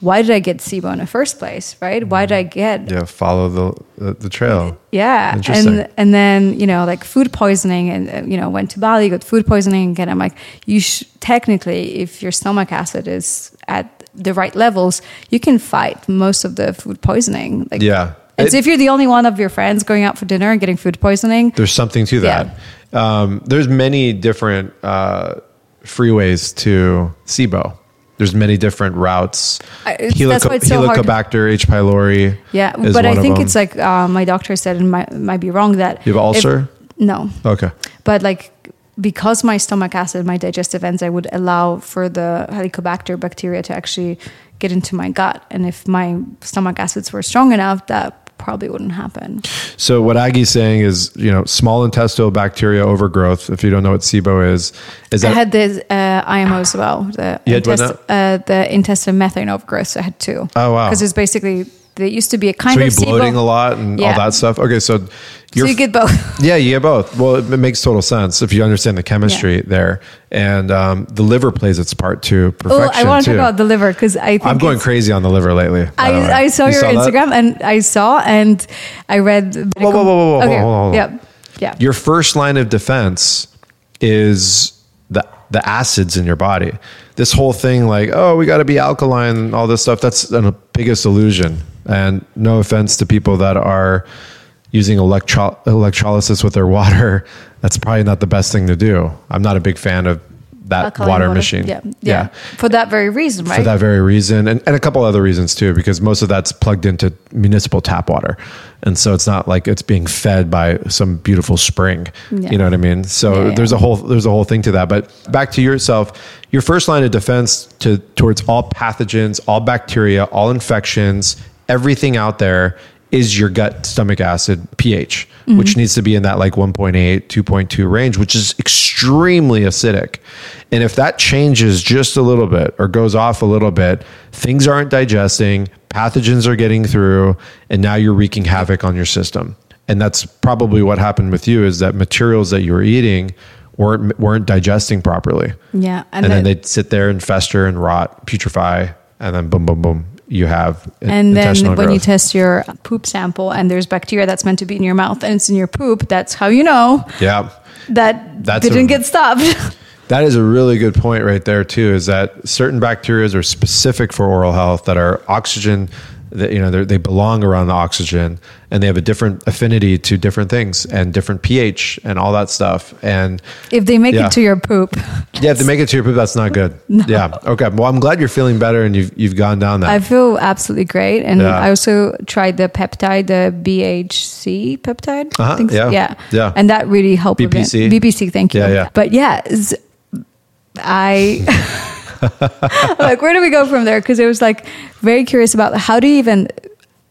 why did I get SIBO in the first place, right? Why did I get... Yeah, follow the uh, the trail. Yeah. And and then, you know, like food poisoning and, uh, you know, went to Bali, got food poisoning again. I'm like, you sh- technically, if your stomach acid is at the right levels, you can fight most of the food poisoning. Like, yeah. And it, so if you're the only one of your friends going out for dinner and getting food poisoning... There's something to that. Yeah. Um, there's many different uh, freeways to SIBO. There's many different routes. Helico- so Helicobacter, H. pylori. Yeah, but I think it's like uh, my doctor said, and might, might be wrong, that... You have an ulcer? If, no. Okay. But like because my stomach acid, my digestive enzyme would allow for the Helicobacter bacteria to actually get into my gut. And if my stomach acids were strong enough, that probably wouldn't happen. So what Aggie's saying is, you know, small intestinal bacteria overgrowth, if you don't know what SIBO is, is that... I had the uh, I M O as well. The you intest- had what uh, The intestinal methane overgrowth, so I had two. Oh, wow. Because it's basically... There used to be a kind of SIBO. So you're bloating a lot and yeah. all that stuff? Okay, so... You're, so you get both. Yeah, you get both. Well, it, it makes total sense if you understand the chemistry yeah. there. And um, the liver plays its part too. Perfection, oh, I want to talk about the liver because I think... I'm going crazy on the liver lately. I, I saw you your saw Instagram that? and I saw and I read... Whoa, whoa, whoa, whoa, whoa, okay. whoa, whoa, whoa. Yeah, yeah. Your first line of defense is... the the acids in your body. This whole thing like, oh, we got to be alkaline and all this stuff, that's the biggest illusion. And no offense to people that are, using electro- electrolysis with their water, that's probably not the best thing to do. I'm not a big fan of that water, water machine. Yeah. yeah. Yeah. For that very reason, right? For that very reason. And, and a couple other reasons too, because most of that's plugged into municipal tap water. And so it's not like it's being fed by some beautiful spring. Yeah. You know what I mean? So yeah, there's yeah. a whole, there's a whole thing to that, but back to yourself, your first line of defense to towards all pathogens, all bacteria, all infections, everything out there is your gut stomach acid pH, mm-hmm. which needs to be in that like one point eight, two point two range, which is extremely acidic. And if that changes just a little bit or goes off a little bit, things aren't digesting, pathogens are getting through, and now you're wreaking havoc on your system. And that's probably what happened with you, is that materials that you were eating weren't weren't digesting properly. Yeah. And, and then they sit there and fester and rot, putrefy, and then boom, boom, boom. You have and then when growth. You test your poop sample and there's bacteria that's meant to be in your mouth and it's in your poop, that's how you know yeah that that's didn't a, get stopped. That is a really good point right there too, is that certain bacteria are specific for oral health that are oxygen, that you know they belong around the oxygen, and they have a different affinity to different things and different pH and all that stuff. And if they make yeah. it to your poop, yeah, if they make it to your poop, that's not good. No. Yeah. Okay. Well, I'm glad you're feeling better and you've you've gone down that. I feel absolutely great, and yeah. I also tried the peptide, the B H C peptide. Uh-huh. I think yeah. So. yeah. Yeah. And that really helped. B P C. Again. B P C. Thank you. Yeah. yeah. But yeah, I. Like, where do we go from there? Because it was like very curious about how do you even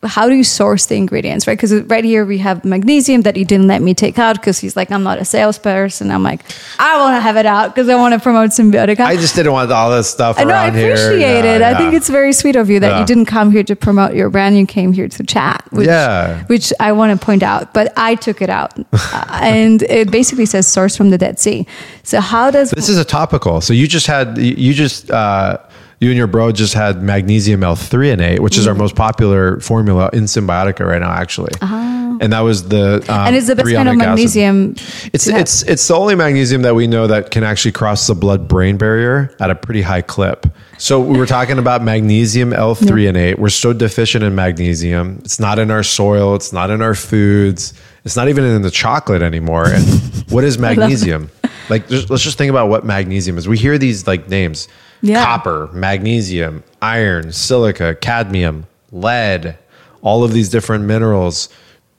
how do you source the ingredients, right? Because right here we have magnesium that he didn't let me take out because he's like, I'm not a salesperson. I'm like, I want to have it out because I want to promote Symbiotica. I just didn't want all this stuff. I know, around I appreciate here. it. Yeah, I yeah. think it's very sweet of you that yeah. you didn't come here to promote your brand. You came here to chat, which, yeah. which I want to point out. But I took it out, uh, and it basically says sourced from the Dead Sea. So how does this is a topical? So you just had you just. Uh, You and your bro just had magnesium L-threonate, which is our most popular formula in Symbiotica right now, actually. Uh-huh. And that was the um, and it's the best kind of magnesium. It's it's it's the only magnesium that we know that can actually cross the blood-brain barrier at a pretty high clip. So we were talking about magnesium L-threonate. Yeah. We're so deficient in magnesium. It's not in our soil. It's not in our foods. It's not even in the chocolate anymore. And what is magnesium? Like, just, let's just think about what magnesium is. We hear these like names. Yeah. Copper, magnesium, iron, silica, cadmium, lead, all of these different minerals,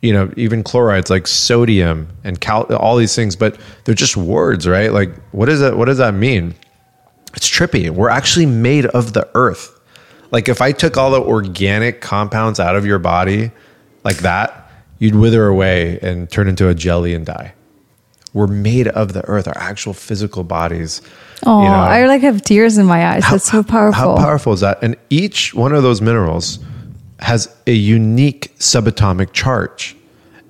you know, even chlorides like sodium and cal- all these things, but they're just words, right? Like, what is that? What does that mean? It's trippy. We're actually made of the earth. Like, if I took all the organic compounds out of your body like that, you'd wither away and turn into a jelly and die. We're made of the earth, our actual physical bodies. Oh, you know, I like have tears in my eyes. How, That's so powerful. How powerful is that? And each one of those minerals has a unique subatomic charge,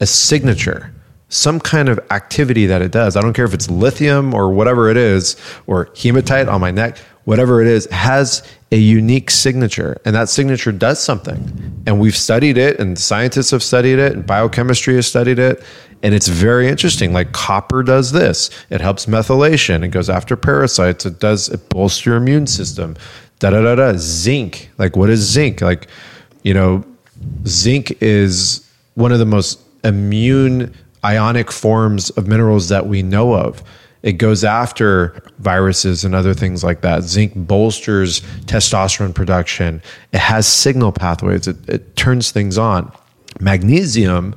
a signature, some kind of activity that it does. I don't care if it's lithium or whatever it is, or hematite on my neck, whatever it is, has a unique signature. And that signature does something. And we've studied it, and scientists have studied it, and biochemistry has studied it. And it's very interesting. Like, copper does this. It helps methylation. It goes after parasites. It does, it bolsters your immune system. Da da da da. Zinc. Like, what is zinc? Like, you know, zinc is one of the most immune ionic forms of minerals that we know of. It goes after viruses and other things like that. Zinc bolsters testosterone production. It has signal pathways. It, it turns things on. Magnesium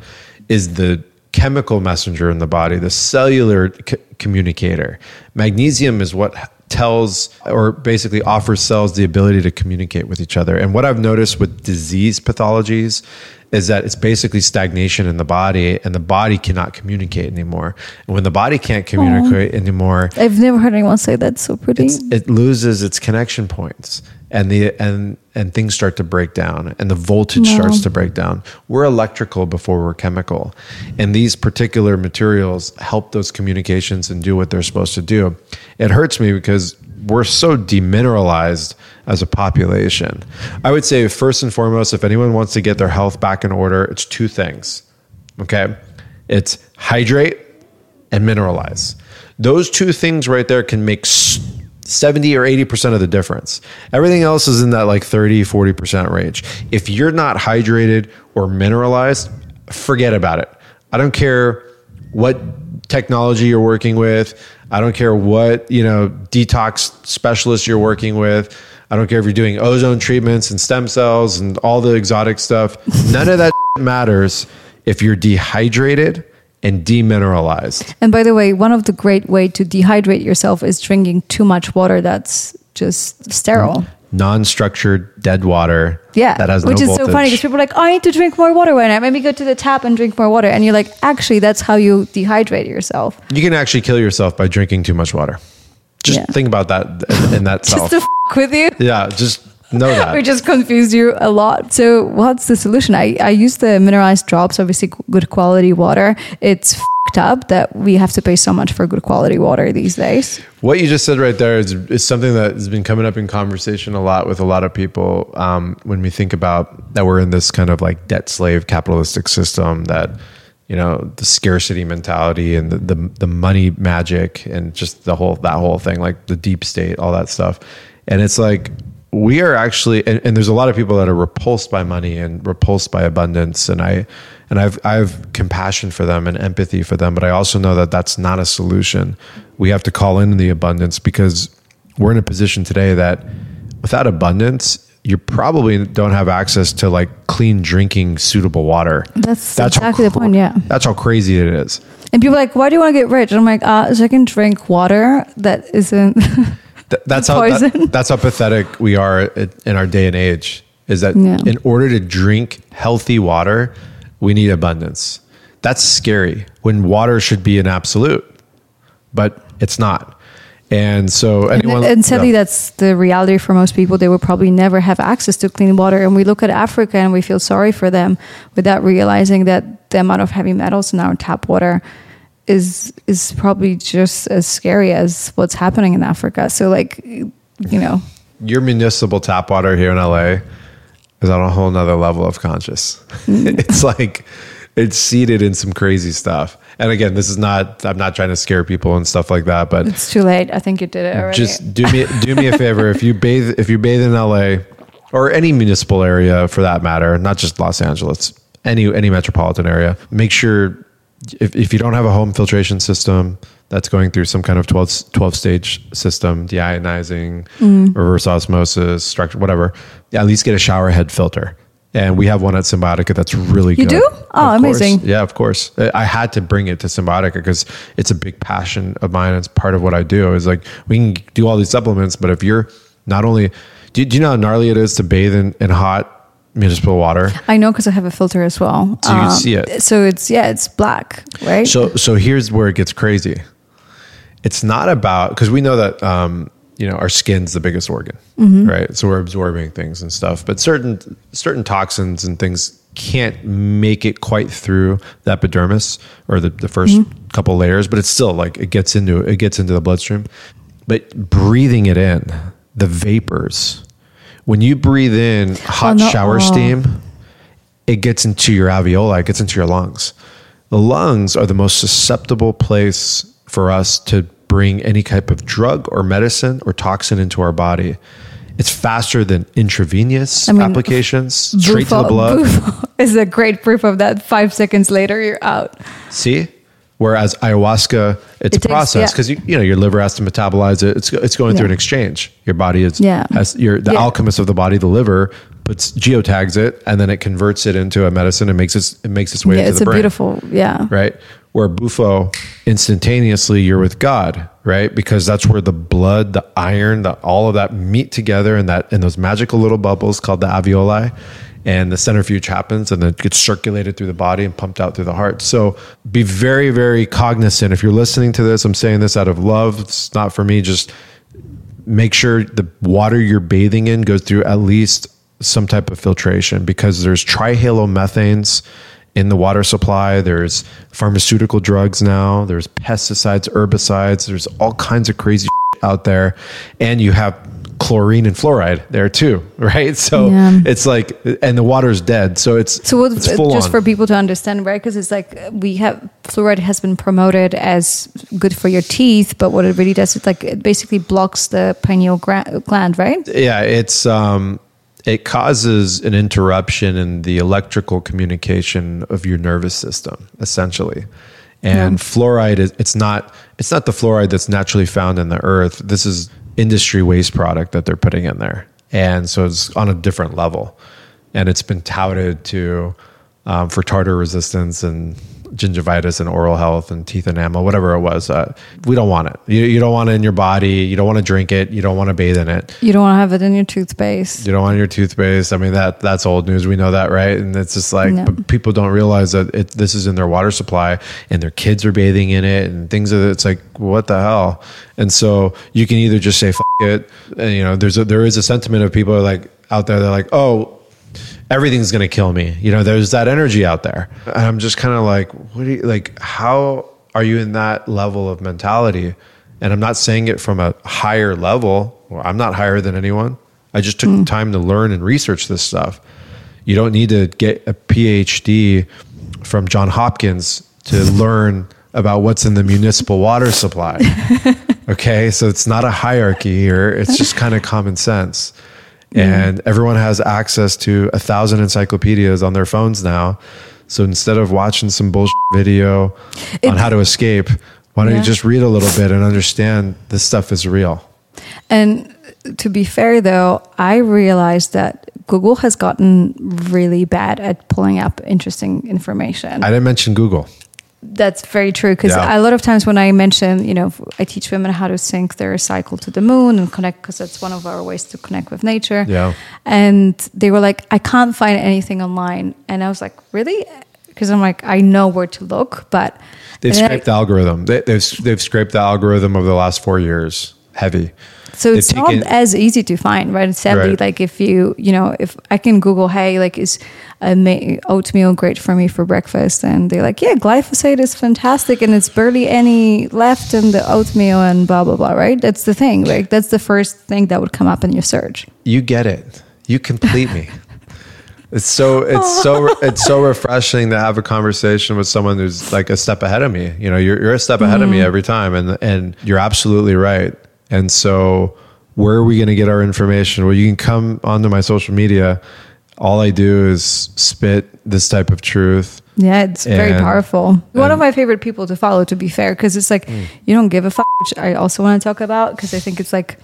is the chemical messenger in the body, the cellular c- communicator. Magnesium is what tells or basically offers cells the ability to communicate with each other. And what I've noticed with disease pathologies is that it's basically stagnation in the body, and the body cannot communicate anymore. And when the body can't communicate Aww. anymore, I've never heard anyone say that so pretty. It loses its connection points, and the and and things start to break down, and the voltage no. starts to break down. We're electrical before we're chemical, and these particular materials help those communications and do what they're supposed to do. It hurts me because we're so demineralized as a population. I would say first and foremost, if anyone wants to get their health back in order, it's two things, okay? It's hydrate and mineralize. Those two things right there can make seventy or eighty percent of the difference. Everything else is in that like thirty, forty percent range. If you're not hydrated or mineralized, forget about it. I don't care what technology you're working with. I don't care what, you know, detox specialist you're working with. I don't care if you're doing ozone treatments and stem cells and all the exotic stuff. None of that matters if you're dehydrated and demineralized. And by the way, one of the great ways to dehydrate yourself is drinking too much water that's just sterile. Non-structured dead water. Yeah, that has no voltage. Which is so funny because people are like, oh, I need to drink more water when I maybe go to the tap and drink more water. And you're like, actually, that's how you dehydrate yourself. You can actually kill yourself by drinking too much water. Just yeah. think about that in, in that self. Just to f- with you? Yeah, just... know that. We just confused you a lot. So what's the solution? I, I use the mineralized drops, obviously good quality water. It's f***ed up that we have to pay so much for good quality water these days. What you just said right there is, is something that has been coming up in conversation a lot with a lot of people um, when we think about that we're in this kind of like debt slave capitalistic system that, you know, the scarcity mentality and the, the, the money magic and just the whole, that whole thing, like the deep state, all that stuff. And it's like, we are actually, and, and there's a lot of people that are repulsed by money and repulsed by abundance. And I, and I've, I have compassion for them and empathy for them, but I also know that that's not a solution. We have to call in the abundance because we're in a position today that without abundance, you probably don't have access to like clean drinking, suitable water. That's, that's exactly how, the point. Yeah. That's how crazy it is. And people are like, why do you want to get rich? And I'm like, ah, uh, so I can drink water that isn't... Th- that's how that, that's how pathetic we are in our day and age, is that yeah. in order to drink healthy water, we need abundance. That's scary when water should be an absolute, but it's not. And so anyone... And, and sadly, yeah. that's the reality for most people. They will probably never have access to clean water. And we look at Africa and we feel sorry for them without realizing that the amount of heavy metals in our tap water is is probably just as scary as what's happening in Africa. So like, you know. Your municipal tap water here in L A is on a whole nother level of conscious. It's like, it's seeded in some crazy stuff. And again, this is not, I'm not trying to scare people and stuff like that, but. It's too late. I think you did it already. Just do me, do me a favor. If you bathe, if you bathe in L A or any municipal area for that matter, not just Los Angeles, any, any metropolitan area, make sure If if you don't have a home filtration system that's going through some kind of twelve, twelve stage system, deionizing, mm. reverse osmosis, structure, whatever, at least get a shower head filter. And we have one at Symbiotica that's really you good. You do? Oh, of amazing. Course. Yeah, of course. I had to bring it to Symbiotica because it's a big passion of mine. It's part of what I do. It's like, we can do all these supplements, but if you're not only... Do, do you know how gnarly it is to bathe in, in hot municipal water? I know, because I have a filter as well. So you um, see it. So it's, yeah, it's black, right? So so here's where it gets crazy. It's not about, because we know that, um, you know, our skin's the biggest organ, mm-hmm. right? So we're absorbing things and stuff, but certain certain toxins and things can't make it quite through the epidermis or the, the first mm-hmm. couple layers, but it's still like, it gets into, it gets into the bloodstream. But breathing it in, the vapors... When you breathe in hot oh, no. shower steam, it gets into your alveoli, it gets into your lungs. The lungs are the most susceptible place for us to bring any type of drug or medicine or toxin into our body. It's faster than intravenous I mean, applications, Bufo, straight to the blood. Bufo is a great proof of that. Five seconds later, you're out. See? Whereas ayahuasca, it's it a takes, process because yeah. you, you know, your liver has to metabolize it. It's it's going yeah. through an exchange. Your body is yeah. has, your, the yeah. alchemist of the body, the liver, puts geotags it, and then it converts it into a medicine and makes its it makes its way yeah, into the brain. It's a beautiful, yeah, right. Where Bufo, instantaneously, you're with God, right? Because that's where the blood, the iron, the, all of that meet together, and that in those magical little bubbles called the alveoli. And the centrifuge happens and then it gets circulated through the body and pumped out through the heart. So be very, very cognizant. If you're listening to this, I'm saying this out of love. It's not for me. Just make sure the water you're bathing in goes through at least some type of filtration, because there's trihalomethanes in the water supply. There's pharmaceutical drugs now. There's pesticides, herbicides. There's all kinds of crazy shit out there. And you have chlorine and fluoride there too, right? So yeah. it's like, and the water's dead. So it's, so it's full just on. For people to understand, right? Because it's like, we have, fluoride has been promoted as good for your teeth, but what it really does, it's like, it basically blocks the pineal gland, right? Yeah, it's, um, it causes an interruption in the electrical communication of your nervous system, essentially. And yeah. fluoride is, it's not, it's not the fluoride that's naturally found in the earth. This is industry waste product that they're putting in there. And so it's on a different level, and it's been touted to, um, for tartar resistance and gingivitis and oral health and teeth enamel, whatever it was. Uh, we don't want it. You, you don't want it in your body. You don't want to drink it. You don't want to bathe in it. You don't want to have it in your toothpaste. You don't want it in your toothpaste. I mean, that that's old news. We know that, right? And it's just like, no. but people don't realize that it, this is in their water supply, and their kids are bathing in it and things that it's like, what the hell? And so you can either just say, F it. And, you know, there's a, there is a sentiment of people like out there. They're like, oh, everything's going to kill me. You know, there's that energy out there. And I'm just kind of like, what do you, like, how are you in that level of mentality? And I'm not saying it from a higher level. Well, I'm not higher than anyone. I just took mm. time to learn and research this stuff. You don't need to get a P H D from John Hopkins to learn about what's in the municipal water supply. Okay. So it's not a hierarchy here. It's just kind of common sense. And everyone has access to a thousand encyclopedias on their phones now. So instead of watching some bullshit video it, on how to escape, why don't yeah. you just read a little bit and understand this stuff is real? And to be fair, though, I realized that Google has gotten really bad at pulling up interesting information. I didn't mention Google. That's very true, because yeah. a lot of times when I mention, you know, I teach women how to sync their cycle to the moon and connect, because that's one of our ways to connect with nature. Yeah. And they were like, I can't find anything online. And I was like, really? Because I'm like, I know where to look, but... They've scraped I, the algorithm. They, they've they've scraped the algorithm over the last four years. Heavy. So they've it's taken, not as easy to find, right? Sadly, right. like if you, you know, if I can Google, hey, like is oatmeal great for me for breakfast? And they're like, yeah, glyphosate is fantastic and it's barely any left in the oatmeal and blah, blah, blah, right? That's the thing. Like that's the first thing that would come up in your search. You get it. You complete me. It's so, it's so, it's so refreshing to have a conversation with someone who's like a step ahead of me. You know, you're, you're a step ahead mm-hmm. of me every time. And, and you're absolutely right. And so where are we going to get our information? Well, you can come onto my social media. All I do is spit this type of truth. Yeah, it's and, very powerful. And one of my favorite people to follow, to be fair, because it's like, mm. you don't give a fuck, which I also want to talk about, because I think it's like,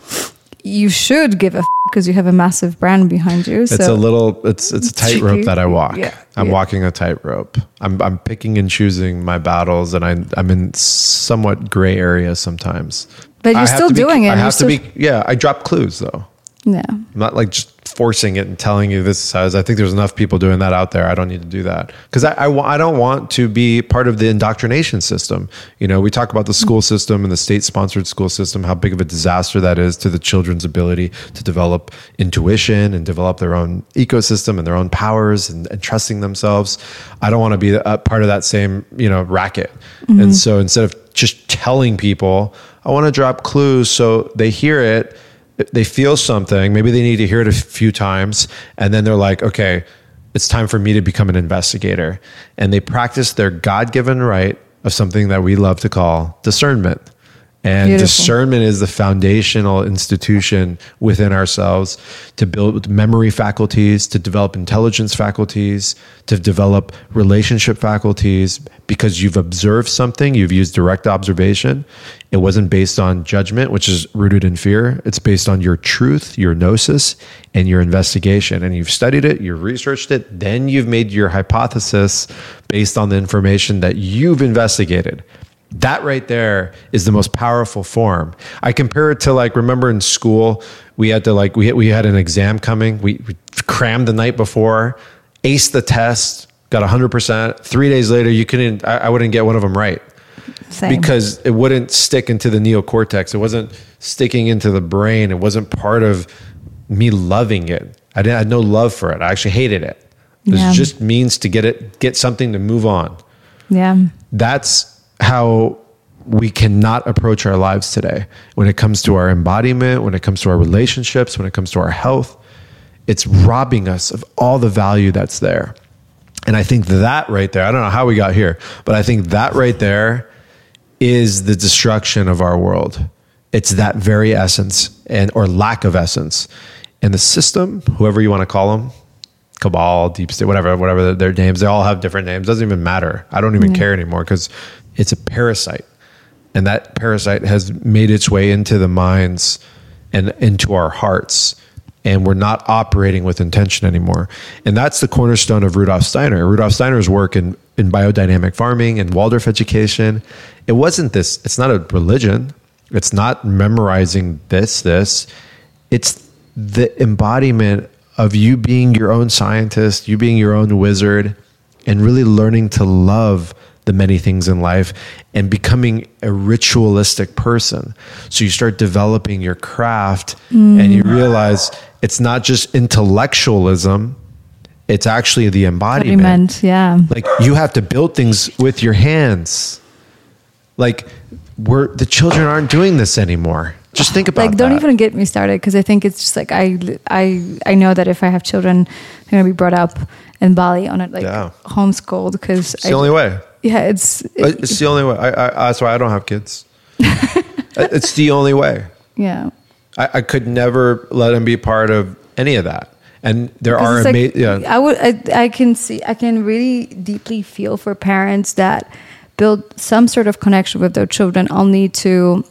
you should give a fuck because you have a massive brand behind you. So. It's a little, it's it's a tightrope that I walk. Yeah, I'm yeah. walking a tightrope. I'm I'm picking and choosing my battles, and I, I'm in somewhat gray area sometimes. But you're I still doing be, it. I have to be, yeah, I drop clues though. Yeah. I'm not like just forcing it and telling you this size. I think there's enough people doing that out there. I don't need to do that. Because I, I, I don't want to be part of the indoctrination system. You know, we talk about the school system and the state-sponsored school system, how big of a disaster that is to the children's ability to develop intuition and develop their own ecosystem and their own powers and, and trusting themselves. I don't want to be a part of that same, you know, racket. Mm-hmm. And so instead of just telling people, I want to drop clues so they hear it, they feel something, maybe they need to hear it a few times, and then they're like, okay, it's time for me to become an investigator. And they practice their God-given right of something that we love to call discernment. And Beautiful. Discernment is the foundational institution within ourselves to build memory faculties, to develop intelligence faculties, to develop relationship faculties, because you've observed something, you've used direct observation. It wasn't based on judgment, which is rooted in fear. It's based on your truth, your gnosis, and your investigation. And you've studied it, you've researched it, then you've made your hypothesis based on the information that you've investigated. That right there is the most powerful form. I compare it to like, remember in school, we had to like, we, we had an exam coming. We, we crammed the night before, aced the test, got one hundred percent. Three days later, you couldn't, I, I wouldn't get one of them right. Same. Because it wouldn't stick into the neocortex. It wasn't sticking into the brain. It wasn't part of me loving it. I, didn't, I had no love for it. I actually hated it. It was yeah. just means to get it, get something to move on. Yeah. That's how we cannot approach our lives today when it comes to our embodiment, when it comes to our relationships, when it comes to our health. It's robbing us of all the value that's there. And I think that right there, I don't know how we got here, but I think that right there is the destruction of our world. It's that very essence and or lack of essence. And the system, whoever you want to call them, cabal, deep state, whatever, whatever their names, they all have different names. Doesn't even matter. I don't even mm-hmm. care anymore because it's a parasite. And that parasite has made its way into the minds and into our hearts. And we're not operating with intention anymore. And that's the cornerstone of Rudolf Steiner. Rudolf Steiner's work in, in biodynamic farming and Waldorf education. It wasn't this, it's not a religion. It's not memorizing this, this. It's the embodiment of you being your own scientist, you being your own wizard, and really learning to love the many things in life and becoming a ritualistic person. So you start developing your craft mm. and you realize it's not just intellectualism, it's actually the embodiment. embodiment. Yeah. Like you have to build things with your hands. Like we're the children aren't doing this anymore. Just think about like, don't that. even get me started because I think it's just like I, I, I know that if I have children, they're gonna be brought up in Bali on it, like yeah. homeschooled because it's I, the only way. Yeah, it's it, it's the only way. I, I, that's why I don't have kids. It's the only way. Yeah, I, I could never let them be part of any of that. And there are amazing. Like, yeah, I would. I, I can see. I can really deeply feel for parents that build some sort of connection with their children only to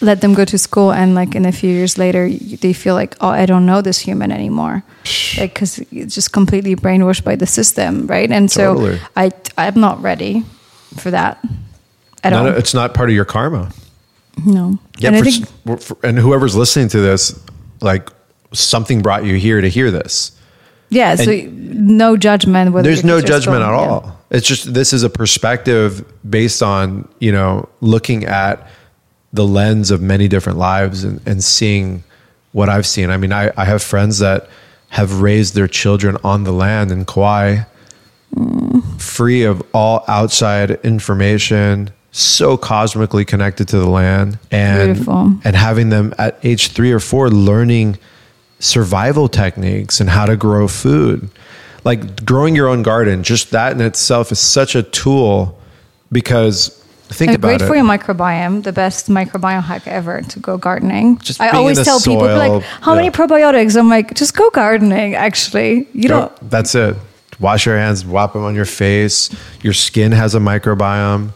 let them go to school and like in a few years later they feel like, oh, I don't know this human anymore, like because it's just completely brainwashed by the system, right? And totally. so I I'm not ready for that at all. It's not part of your karma. No. Yeah, and, for, I think, for, and whoever's listening to this, like something brought you here to hear this. Yeah. And so no judgment. There's no judgment at all. Yeah. It's just this is a perspective based on you know looking at the lens of many different lives and, and seeing what I've seen. I mean, I, I have friends that have raised their children on the land in Kauai, mm. free of all outside information, so cosmically connected to the land and, Beautiful. and having them at age three or four learning survival techniques and how to grow food. Like growing your own garden, just that in itself is such a tool because Think and about great it. Great for your microbiome, the best microbiome hack ever to go gardening. Just I always tell soil, people, like, how yeah. many probiotics? I'm like, just go gardening, actually. You go, don't. That's it. Wash your hands, whop them on your face. Your skin has a microbiome.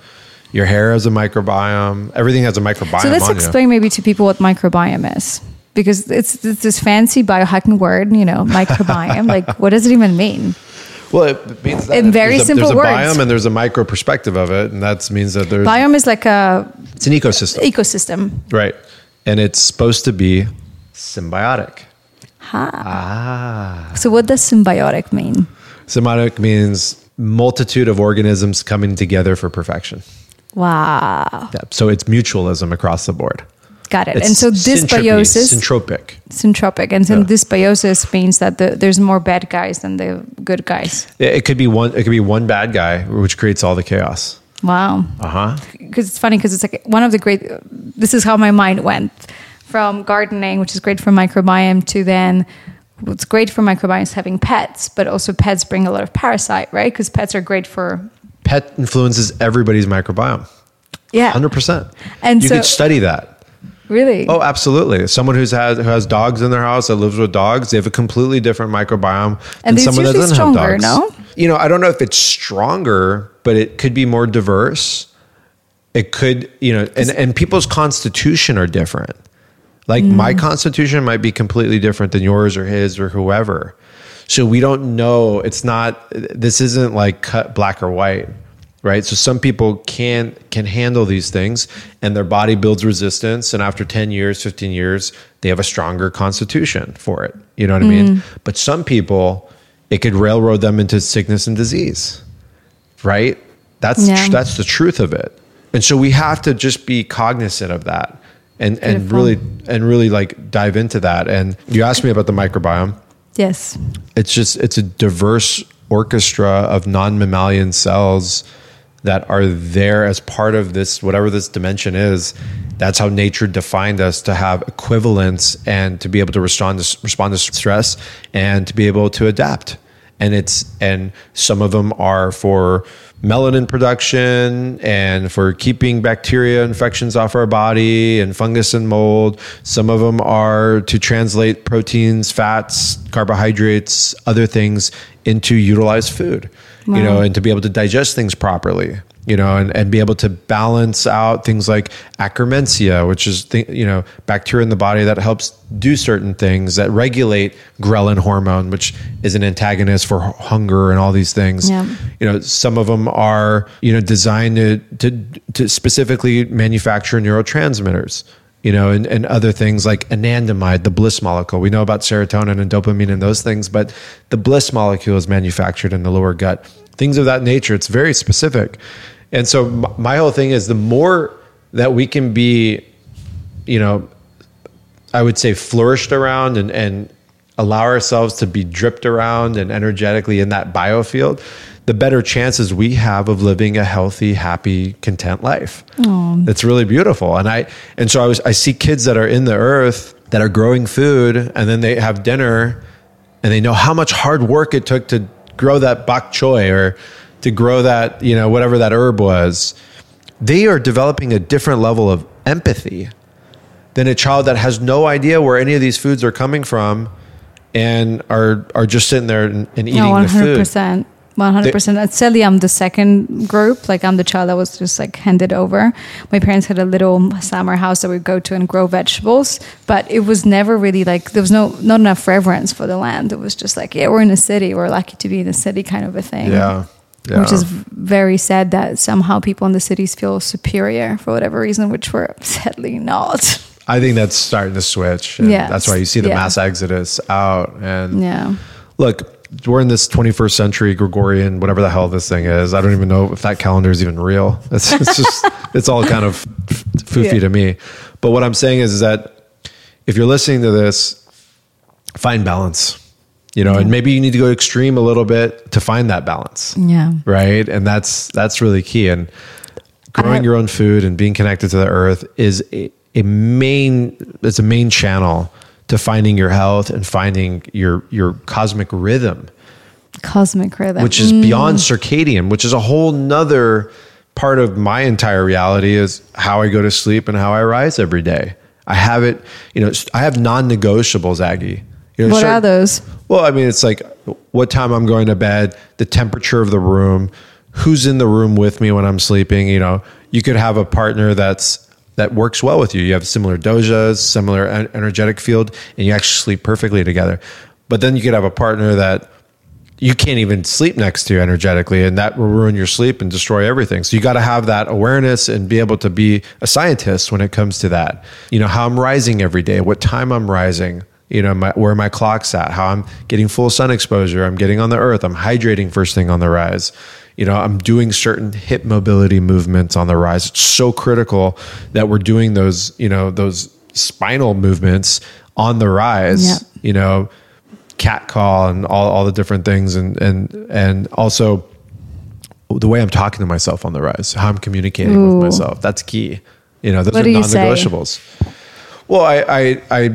Your hair has a microbiome. Everything has a microbiome. So let's on explain you. maybe to people what microbiome is. Because it's, it's this fancy biohacking word, you know, microbiome. Like, what does it even mean? Well, it means that in very a, simple words. There's a words. biome and there's a micro perspective of it, and that means that there's biome is like a it's an ecosystem. Ecosystem, right? And it's supposed to be symbiotic. Ha. Ah. So, what does symbiotic mean? Symbiotic means multitude of organisms coming together for perfection. Wow. Yeah, so it's mutualism across the board. Got it. It's and so dysbiosis... Syntropic. Syntropic. And so yeah. dysbiosis means that the, there's more bad guys than the good guys. It could be one It could be one bad guy, which creates all the chaos. Wow. Uh-huh. Because it's funny, because it's like one of the great... This is how my mind went. From gardening, which is great for microbiome, to then... What's great for microbiome is having pets, but also pets bring a lot of parasite, right? Because pets are great for... Pet influences everybody's microbiome. Yeah. one hundred percent. And you so, could study that. Really? Oh, absolutely. Someone who's has, who has dogs in their house that lives with dogs, they have a completely different microbiome and than someone that doesn't stronger, have dogs. No? You know, I don't know if it's stronger, but it could be more diverse. It could, you know, and, and people's constitution are different. Like mm. my constitution might be completely different than yours or his or whoever. So we don't know. It's not, this isn't like cut black or white. Right, so some people can can handle these things, and their body builds resistance. And after ten years, fifteen years, they have a stronger constitution for it. You know what mm. I mean? But some people, it could railroad them into sickness and disease. Right? That's yeah. that's the truth of it. And so we have to just be cognizant of that, and Beautiful. and really and really like dive into that. And you asked me about the microbiome. Yes. It's just it's a diverse orchestra of non-mammalian cells that are there as part of this, whatever this dimension is. That's how nature defined us to have equivalence and to be able to respond to, respond to stress and to be able to adapt and it's and some of them are for melanin production and for keeping bacteria infections off our body and fungus and mold. Some of them are to translate proteins, fats, carbohydrates, other things into utilized food, wow. you know, and to be able to digest things properly, you know, and, and be able to balance out things like Akkermansia, which is, th- you know, bacteria in the body that helps do certain things that regulate ghrelin hormone, which is an antagonist for hunger and all these things. Yeah. You know, some of them are, you know, designed to, to, to specifically manufacture neurotransmitters, you know, and, and other things like anandamide, the bliss molecule. We know about serotonin and dopamine and those things, but the bliss molecule is manufactured in the lower gut. Things of that nature. It's very specific. And so my whole thing is the more that we can be, you know, I would say flourished around and, and allow ourselves to be dripped around and energetically in that biofield, the better chances we have of living a healthy, happy, content life. Aww. It's really beautiful. And I, and so I was, I see kids that are in the earth that are growing food and then they have dinner and they know how much hard work it took to grow that bok choy or to grow that, you know, whatever that herb was. They are developing a different level of empathy than a child that has no idea where any of these foods are coming from and are are just sitting there and, and eating no, the food. one hundred percent. one hundred percent. I'd say I'm the second group. Like I'm the child that was just like handed over. My parents had a little summer house that we'd go to and grow vegetables, but it was never really like, there was no, not enough reverence for the land. It was just like, yeah, we're in a city. We're lucky to be in a city kind of a thing. Yeah. Yeah. Which is very sad that somehow people in the cities feel superior for whatever reason, which we're sadly not. I think that's starting to switch. Yeah. That's why you see the yeah. mass exodus out. And yeah. look, we're in this twenty-first century Gregorian, whatever the hell this thing is. I don't even know if that calendar is even real. It's, it's just, it's all kind of foofy yeah. to me. But what I'm saying is, is that if you're listening to this, find balance, you know, yeah. and maybe you need to go extreme a little bit to find that balance. Yeah. Right. And that's, that's really key. And growing your own food and being connected to the earth is a, a main, it's a main channel to finding your health and finding your your cosmic rhythm. Cosmic rhythm. Which is mm. beyond circadian, which is a whole nother part of my entire reality is how I go to sleep and how I rise every day. I have it, you know, I have non-negotiables, Aggie. You know, what start, are those? Well, I mean, it's like what time I'm going to bed, the temperature of the room, who's in the room with me when I'm sleeping. You know, you could have a partner that's that works well with you. You have similar doshas, similar energetic field, and you actually sleep perfectly together. But then you could have a partner that you can't even sleep next to energetically, and that will ruin your sleep and destroy everything. So you got to have that awareness and be able to be a scientist when it comes to that. You know, how I'm rising every day, what time I'm rising, you know, my, where my clock's at, how I'm getting full sun exposure, I'm getting on the earth, I'm hydrating first thing on the rise. You know, I'm doing certain hip mobility movements on the rise. It's so critical that we're doing those, you know, those spinal movements on the rise, yep. you know, cat call and all, all the different things. And, and, and also the way I'm talking to myself on the rise, how I'm communicating Ooh. with myself. That's key. You know, those what are non-negotiables. Well, I, I, I,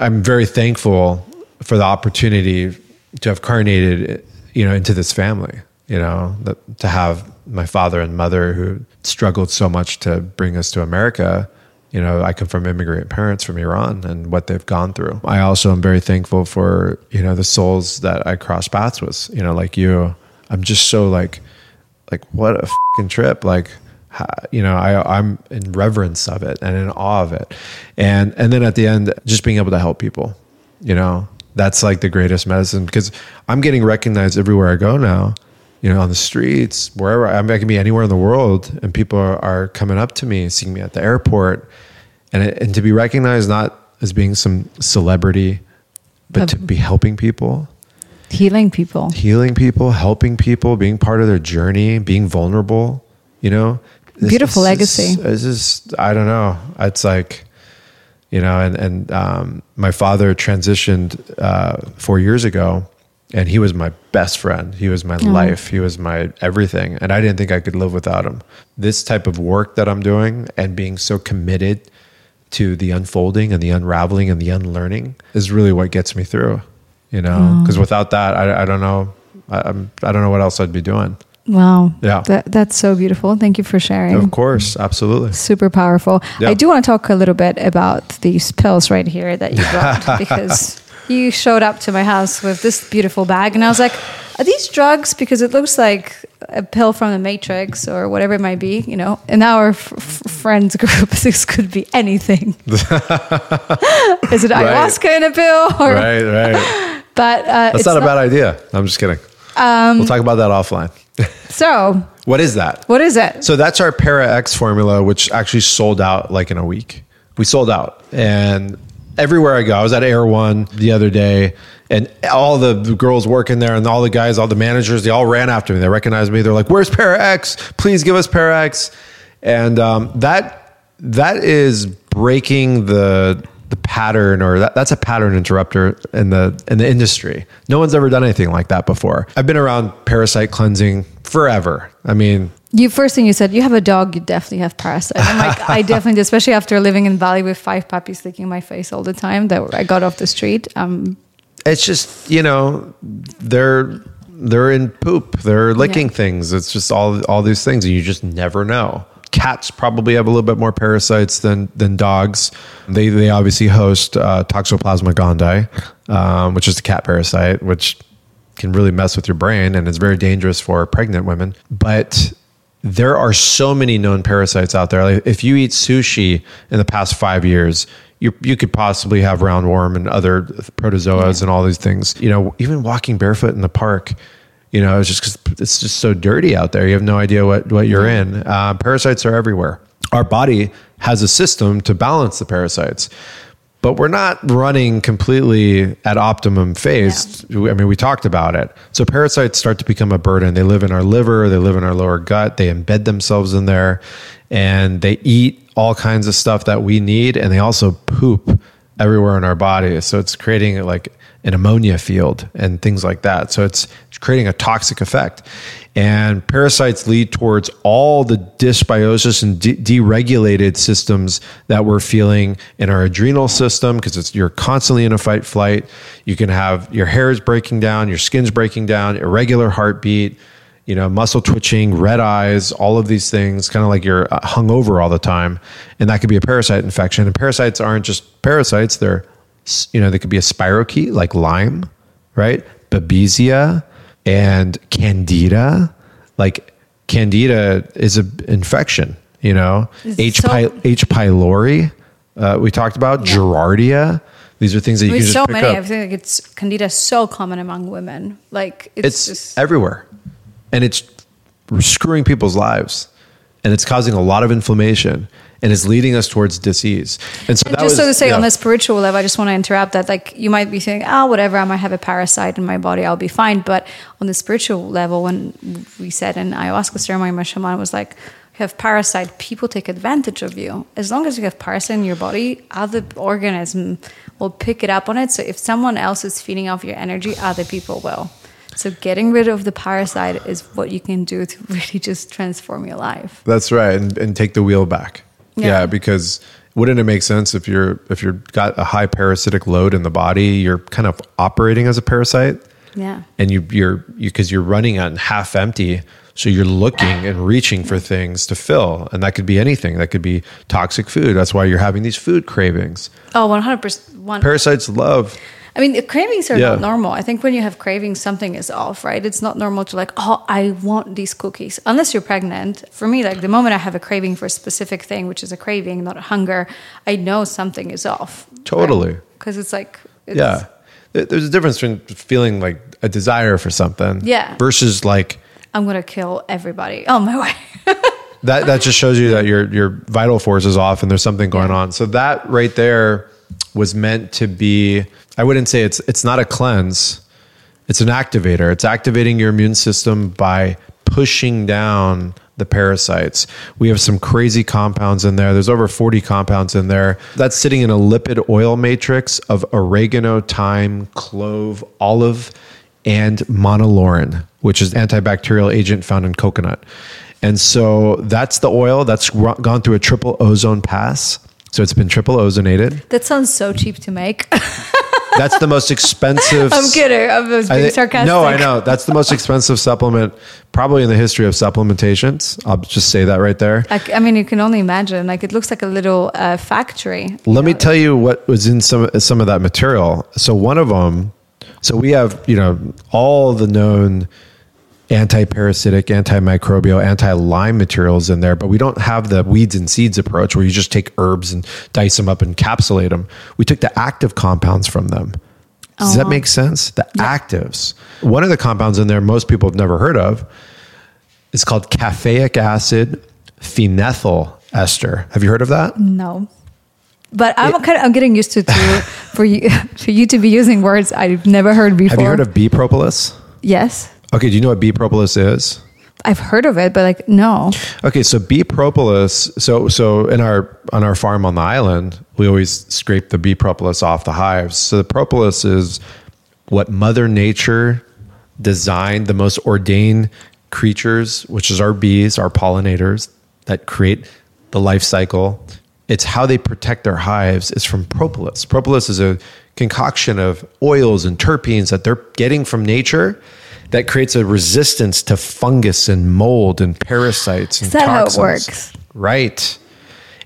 I'm very thankful for the opportunity to have carnated, you know, into this family. You know, that, to have my father and mother who struggled so much to bring us to America. You know, I come from immigrant parents from Iran and what they've gone through. I also am very thankful for, you know, the souls that I cross paths with, you know, like you. I'm just so like, like what a fucking trip. Like, you know, I, I'm in reverence of it and in awe of it. And, and then at the end, just being able to help people, you know, that's like the greatest medicine because I'm getting recognized everywhere I go now. You know, on the streets, wherever I, I can be anywhere in the world, and people are, are coming up to me, seeing me at the airport, and it, and to be recognized not as being some celebrity, but of, to be helping people, healing people, healing people, helping people, being part of their journey, being vulnerable. You know, this, beautiful this legacy. It's just I don't know. It's like, you know, and and um, my father transitioned uh, four years ago. And he was my best friend. He was my oh. life. He was my everything. And I didn't think I could live without him. This type of work that I'm doing and being so committed to the unfolding and the unraveling and the unlearning is really what gets me through, you know, because oh. without that, I, I don't know I, I'm, I don't know what else I'd be doing. Wow. Yeah. That, that's so beautiful. Thank you for sharing. Of course. Absolutely. Super powerful. Yeah. I do want to talk a little bit about these pills right here that you brought because you showed up to my house with this beautiful bag and I was like, are these drugs? Because it looks like a pill from the Matrix or whatever it might be, you know, in our f- f- friends group, this could be anything. Is it ayahuasca right. in a pill? Or right, right. But uh, that's it's not a not- bad idea. I'm just kidding. Um, we'll talk about that offline. So what is that? What is it? So that's our Para-X formula, which actually sold out like in a week. We sold out. And everywhere I go, I was at Air One the other day and all the girls working there and all the guys, all the managers, they all ran after me. They recognized me. They're like, where's Para-X? Please give us Para-X. And um, that that is breaking the the pattern, or that, that's a pattern interrupter in the in the industry. No one's ever done anything like that before. I've been around parasite cleansing forever. I mean, you first thing you said, you have a dog, you definitely have parasites. I'm like, I definitely do, especially after living in Bali with five puppies licking my face all the time that I got off the street. Um, it's just, you know, they're they're in poop, they're licking yeah. things. It's just all all these things, and you just never know. Cats probably have a little bit more parasites than than dogs. They they obviously host uh, Toxoplasma gondii, um, which is the cat parasite, which can really mess with your brain and it's very dangerous for pregnant women. But there are so many known parasites out there. Like if you eat sushi in the past five years, you you could possibly have roundworm and other protozoas yeah. and all these things. You know, even walking barefoot in the park. You know, it's just because it's just so dirty out there. You have no idea what, what you're in. Uh, parasites are everywhere. Our body has a system to balance the parasites, but we're not running completely at optimum phase. Yeah. I mean, we talked about it. So parasites start to become a burden. They live in our liver. They live in our lower gut. They embed themselves in there and they eat all kinds of stuff that we need. And they also poop everywhere in our body. So it's creating like an ammonia field and things like that. So it's, it's creating a toxic effect. And parasites lead towards all the dysbiosis and de- deregulated systems that we're feeling in our adrenal system, because it's you're constantly in a fight flight. You can have your hair is breaking down, your skin's breaking down, irregular heartbeat, you know, muscle twitching, red eyes, all of these things, kind of like you're hungover all the time. And that could be a parasite infection. And parasites aren't just parasites. They're You know, there could be a spirochete like Lyme, right? Babesia and Candida. Like Candida is an infection, you know? H. So- py- H. pylori, uh, we talked about. Yeah. Giardia. These are things that you There's can just so pick many. up. I think it's Candida is so common among women. Like It's, it's just- everywhere. And it's screwing people's lives. And it's causing a lot of inflammation. And it's leading us towards disease. And so and that just was, so to say, yeah. on the spiritual level, I just want to interrupt that. Like you might be thinking, oh, whatever, I might have a parasite in my body, I'll be fine. But on the spiritual level, when we said in ayahuasca ceremony, my shaman was like, you have parasite, people take advantage of you. As long as you have parasite in your body, other organism will pick it up on it. So if someone else is feeding off your energy, other people will. So getting rid of the parasite is what you can do to really just transform your life. That's right. And, and take the wheel back. Yeah. yeah, because wouldn't it make sense if you're if you've got a high parasitic load in the body, you're kind of operating as a parasite. Yeah, and you you're because you, you're running on half empty, so you're looking and reaching for things to fill, and that could be anything. That could be toxic food. That's why you're having these food cravings. Oh, one hundred percent. Parasites love. I mean, the cravings are yeah. not normal. I think when you have cravings, something is off, right? It's not normal to like, oh, I want these cookies. Unless you're pregnant. For me, like the moment I have a craving for a specific thing, which is a craving, not a hunger, I know something is off. Totally. Because right? it's like... It's, yeah. There's a difference between feeling like a desire for something yeah. versus like... I'm going to kill everybody. Oh, my way. that that just shows you that your your vital force is off and there's something going yeah. on. So that right there was meant to be... I wouldn't say it's it's not a cleanse. It's an activator. It's activating your immune system by pushing down the parasites. We have some crazy compounds in there. There's over forty compounds in there. That's sitting in a lipid oil matrix of oregano, thyme, clove, olive, and monolaurin, which is an antibacterial agent found in coconut. And so that's the oil that's gone through a triple ozone pass. So it's been triple ozonated. That sounds so cheap to make. That's the most expensive. I'm kidding. I'm being I, sarcastic. No, I know. That's the most expensive supplement probably in the history of supplementations. I'll just say that right there. I, I mean, you can only imagine. Like, it looks like a little uh, factory. Let know? me tell you what was in some some of that material. So one of them. So we have, you know, all the known anti-parasitic, antimicrobial, anti-Lyme materials in there, but we don't have the weeds and seeds approach where you just take herbs and dice them up and encapsulate them. We took the active compounds from them. Does uh-huh. that make sense? The yeah. actives. One of the compounds in there most people have never heard of is called caffeic acid phenethyl ester. Have you heard of that? No. But I'm it, kind of, I'm getting used to, to for you for you to be using words I've never heard before. Have you heard of B propolis? Yes. Okay, do you know what B propolis is? I've heard of it, but like no. Okay, so B propolis. So so in our on our farm on the island, we always scrape the B propolis off the hives. So the propolis is what Mother Nature designed, the most ordained creatures, which is our bees, our pollinators that create the life cycle. It's how they protect their hives is from propolis. Propolis is a concoction of oils and terpenes that they're getting from nature that creates a resistance to fungus and mold and parasites and toxins. Is that how it works? Right.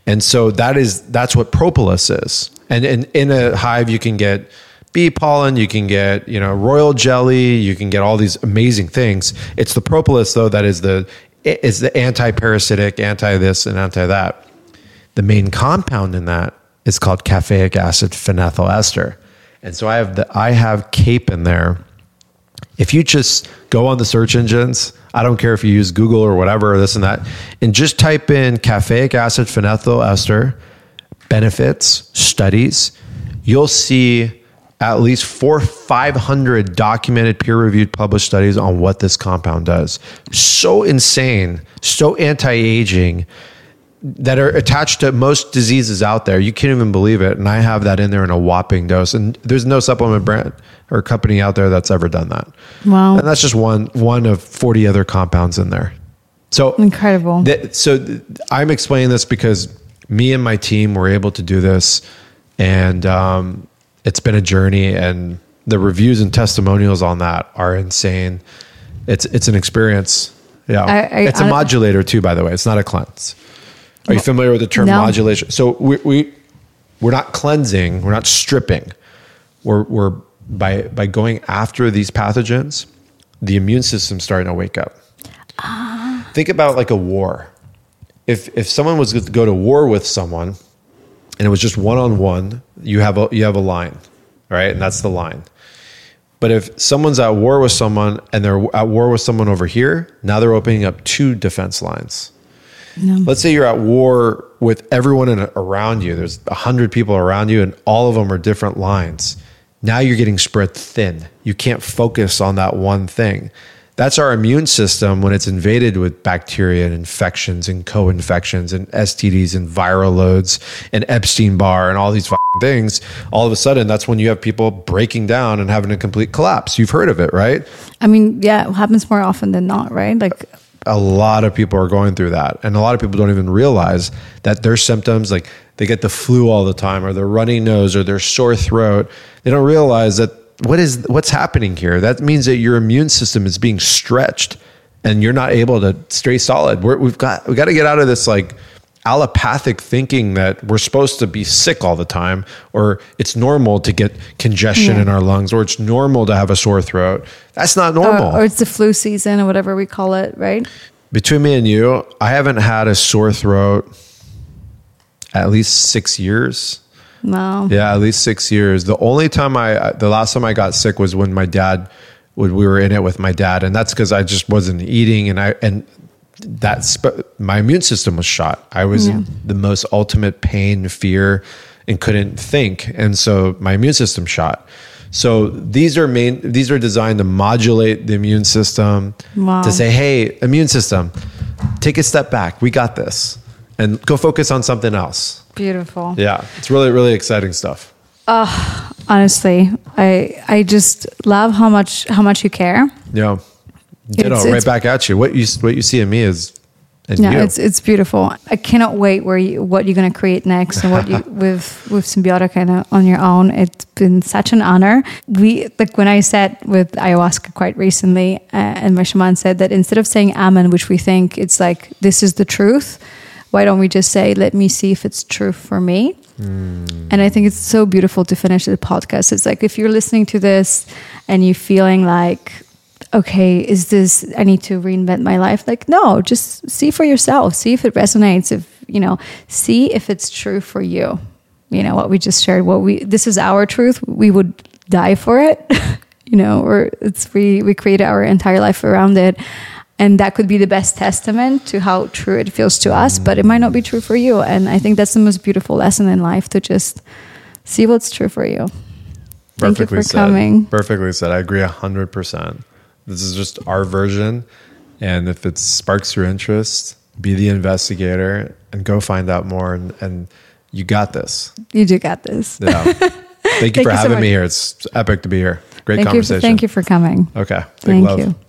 And so that is, that's what propolis is. And in, in a hive, you can get bee pollen, you can get, you know, royal jelly, you can get all these amazing things. It's the propolis though that is the, is the anti-parasitic, anti-this and anti-that. The main compound in that is called caffeic acid phenethyl ester. And so I have the I have CAPE in there. If you just go on the search engines, I don't care if you use Google or whatever, this and that, and just type in caffeic acid phenethyl ester benefits studies, you'll see at least four, five hundred documented peer-reviewed published studies on what this compound does. So insane, so anti-aging, that are attached to most diseases out there. You can't even believe it. And I have that in there in a whopping dose. And there's no supplement brand or company out there that's ever done that. Wow. And that's just one one of forty other compounds in there. So incredible. Th- so th- I'm explaining this because me and my team were able to do this. And um, it's been a journey. And the reviews and testimonials on that are insane. It's, it's an experience. Yeah, I, I, It's a I, modulator too, by the way. It's not a cleanse. Are you familiar with the term no. modulation? So we, we, we're not cleansing, we're not stripping. We're, we're by, by going after these pathogens, the immune system's starting to wake up. Uh. Think about like a war. If, if someone was to go to war with someone and it was just one-on-one, you have a, you have a line, right? And that's the line. But if someone's at war with someone and they're at war with someone over here, now they're opening up two defense lines. No. Let's say you're at war with everyone in, around you. There's one hundred people around you and all of them are different lines. Now you're getting spread thin. You can't focus on that one thing. That's our immune system when it's invaded with bacteria and infections and co-infections and S T Ds and viral loads and Epstein-Barr and all these fucking things. All of a sudden, that's when you have people breaking down and having a complete collapse. You've heard of it, right? I mean, yeah, it happens more often than not, right? Like... a lot of people are going through that. And a lot of people don't even realize that their symptoms, like they get the flu all the time or their runny nose or their sore throat. They don't realize that what is, what's happening here. That means that your immune system is being stretched and you're not able to stay solid. We're, we've got, we've got to get out of this like allopathic thinking that we're supposed to be sick all the time, or it's normal to get congestion yeah. in our lungs, or it's normal to have a sore throat. That's not normal. Or, or it's the flu season or whatever we call it, right? Between me and you, I haven't had a sore throat at least six years. No. Yeah, at least six years. The only time I, the last time I got sick was when my dad, when we were in it with my dad. And that's because I just wasn't eating and I, and that's my immune system was shot. I was yeah. in the most ultimate pain, fear, and couldn't think. And so my immune system shot. So these are main, these are designed to modulate the immune system wow. to say, hey, immune system, take a step back. We got this and go focus on something else. Beautiful. Yeah. It's really, really exciting stuff. Uh, honestly, I, I just love how much, how much you care. Yeah. Ditto, it's, right it's, back at you. What you what you see in me is as no, you. It's it's beautiful. I cannot wait where you, what you're going to create next and what you with with Symbiotica on your own. It's been such an honor. We like when I sat with ayahuasca quite recently, uh, and my shaman said that instead of saying amen, which we think it's like this is the truth, why don't we just say, let me see if it's true for me? Mm. And I think it's so beautiful to finish the podcast. It's like if you're listening to this and you're feeling like, okay, is this, I need to reinvent my life? Like, no, just see for yourself. See if it resonates, if, you know, see if it's true for you. You know, what we just shared, what we, this is our truth. We would die for it, you know, or it's, we, we create our entire life around it. And that could be the best testament to how true it feels to us, but it might not be true for you. And I think that's the most beautiful lesson in life, to just see what's true for you. Thank you for coming. Perfectly said. I agree one hundred percent. This is just our version. And if it sparks your interest, be the investigator and go find out more. And, and you got this. You do got this. Yeah. Thank you for having me here. It's epic to be here. Great conversation. Thank you for coming. Okay. Big love. Thank you.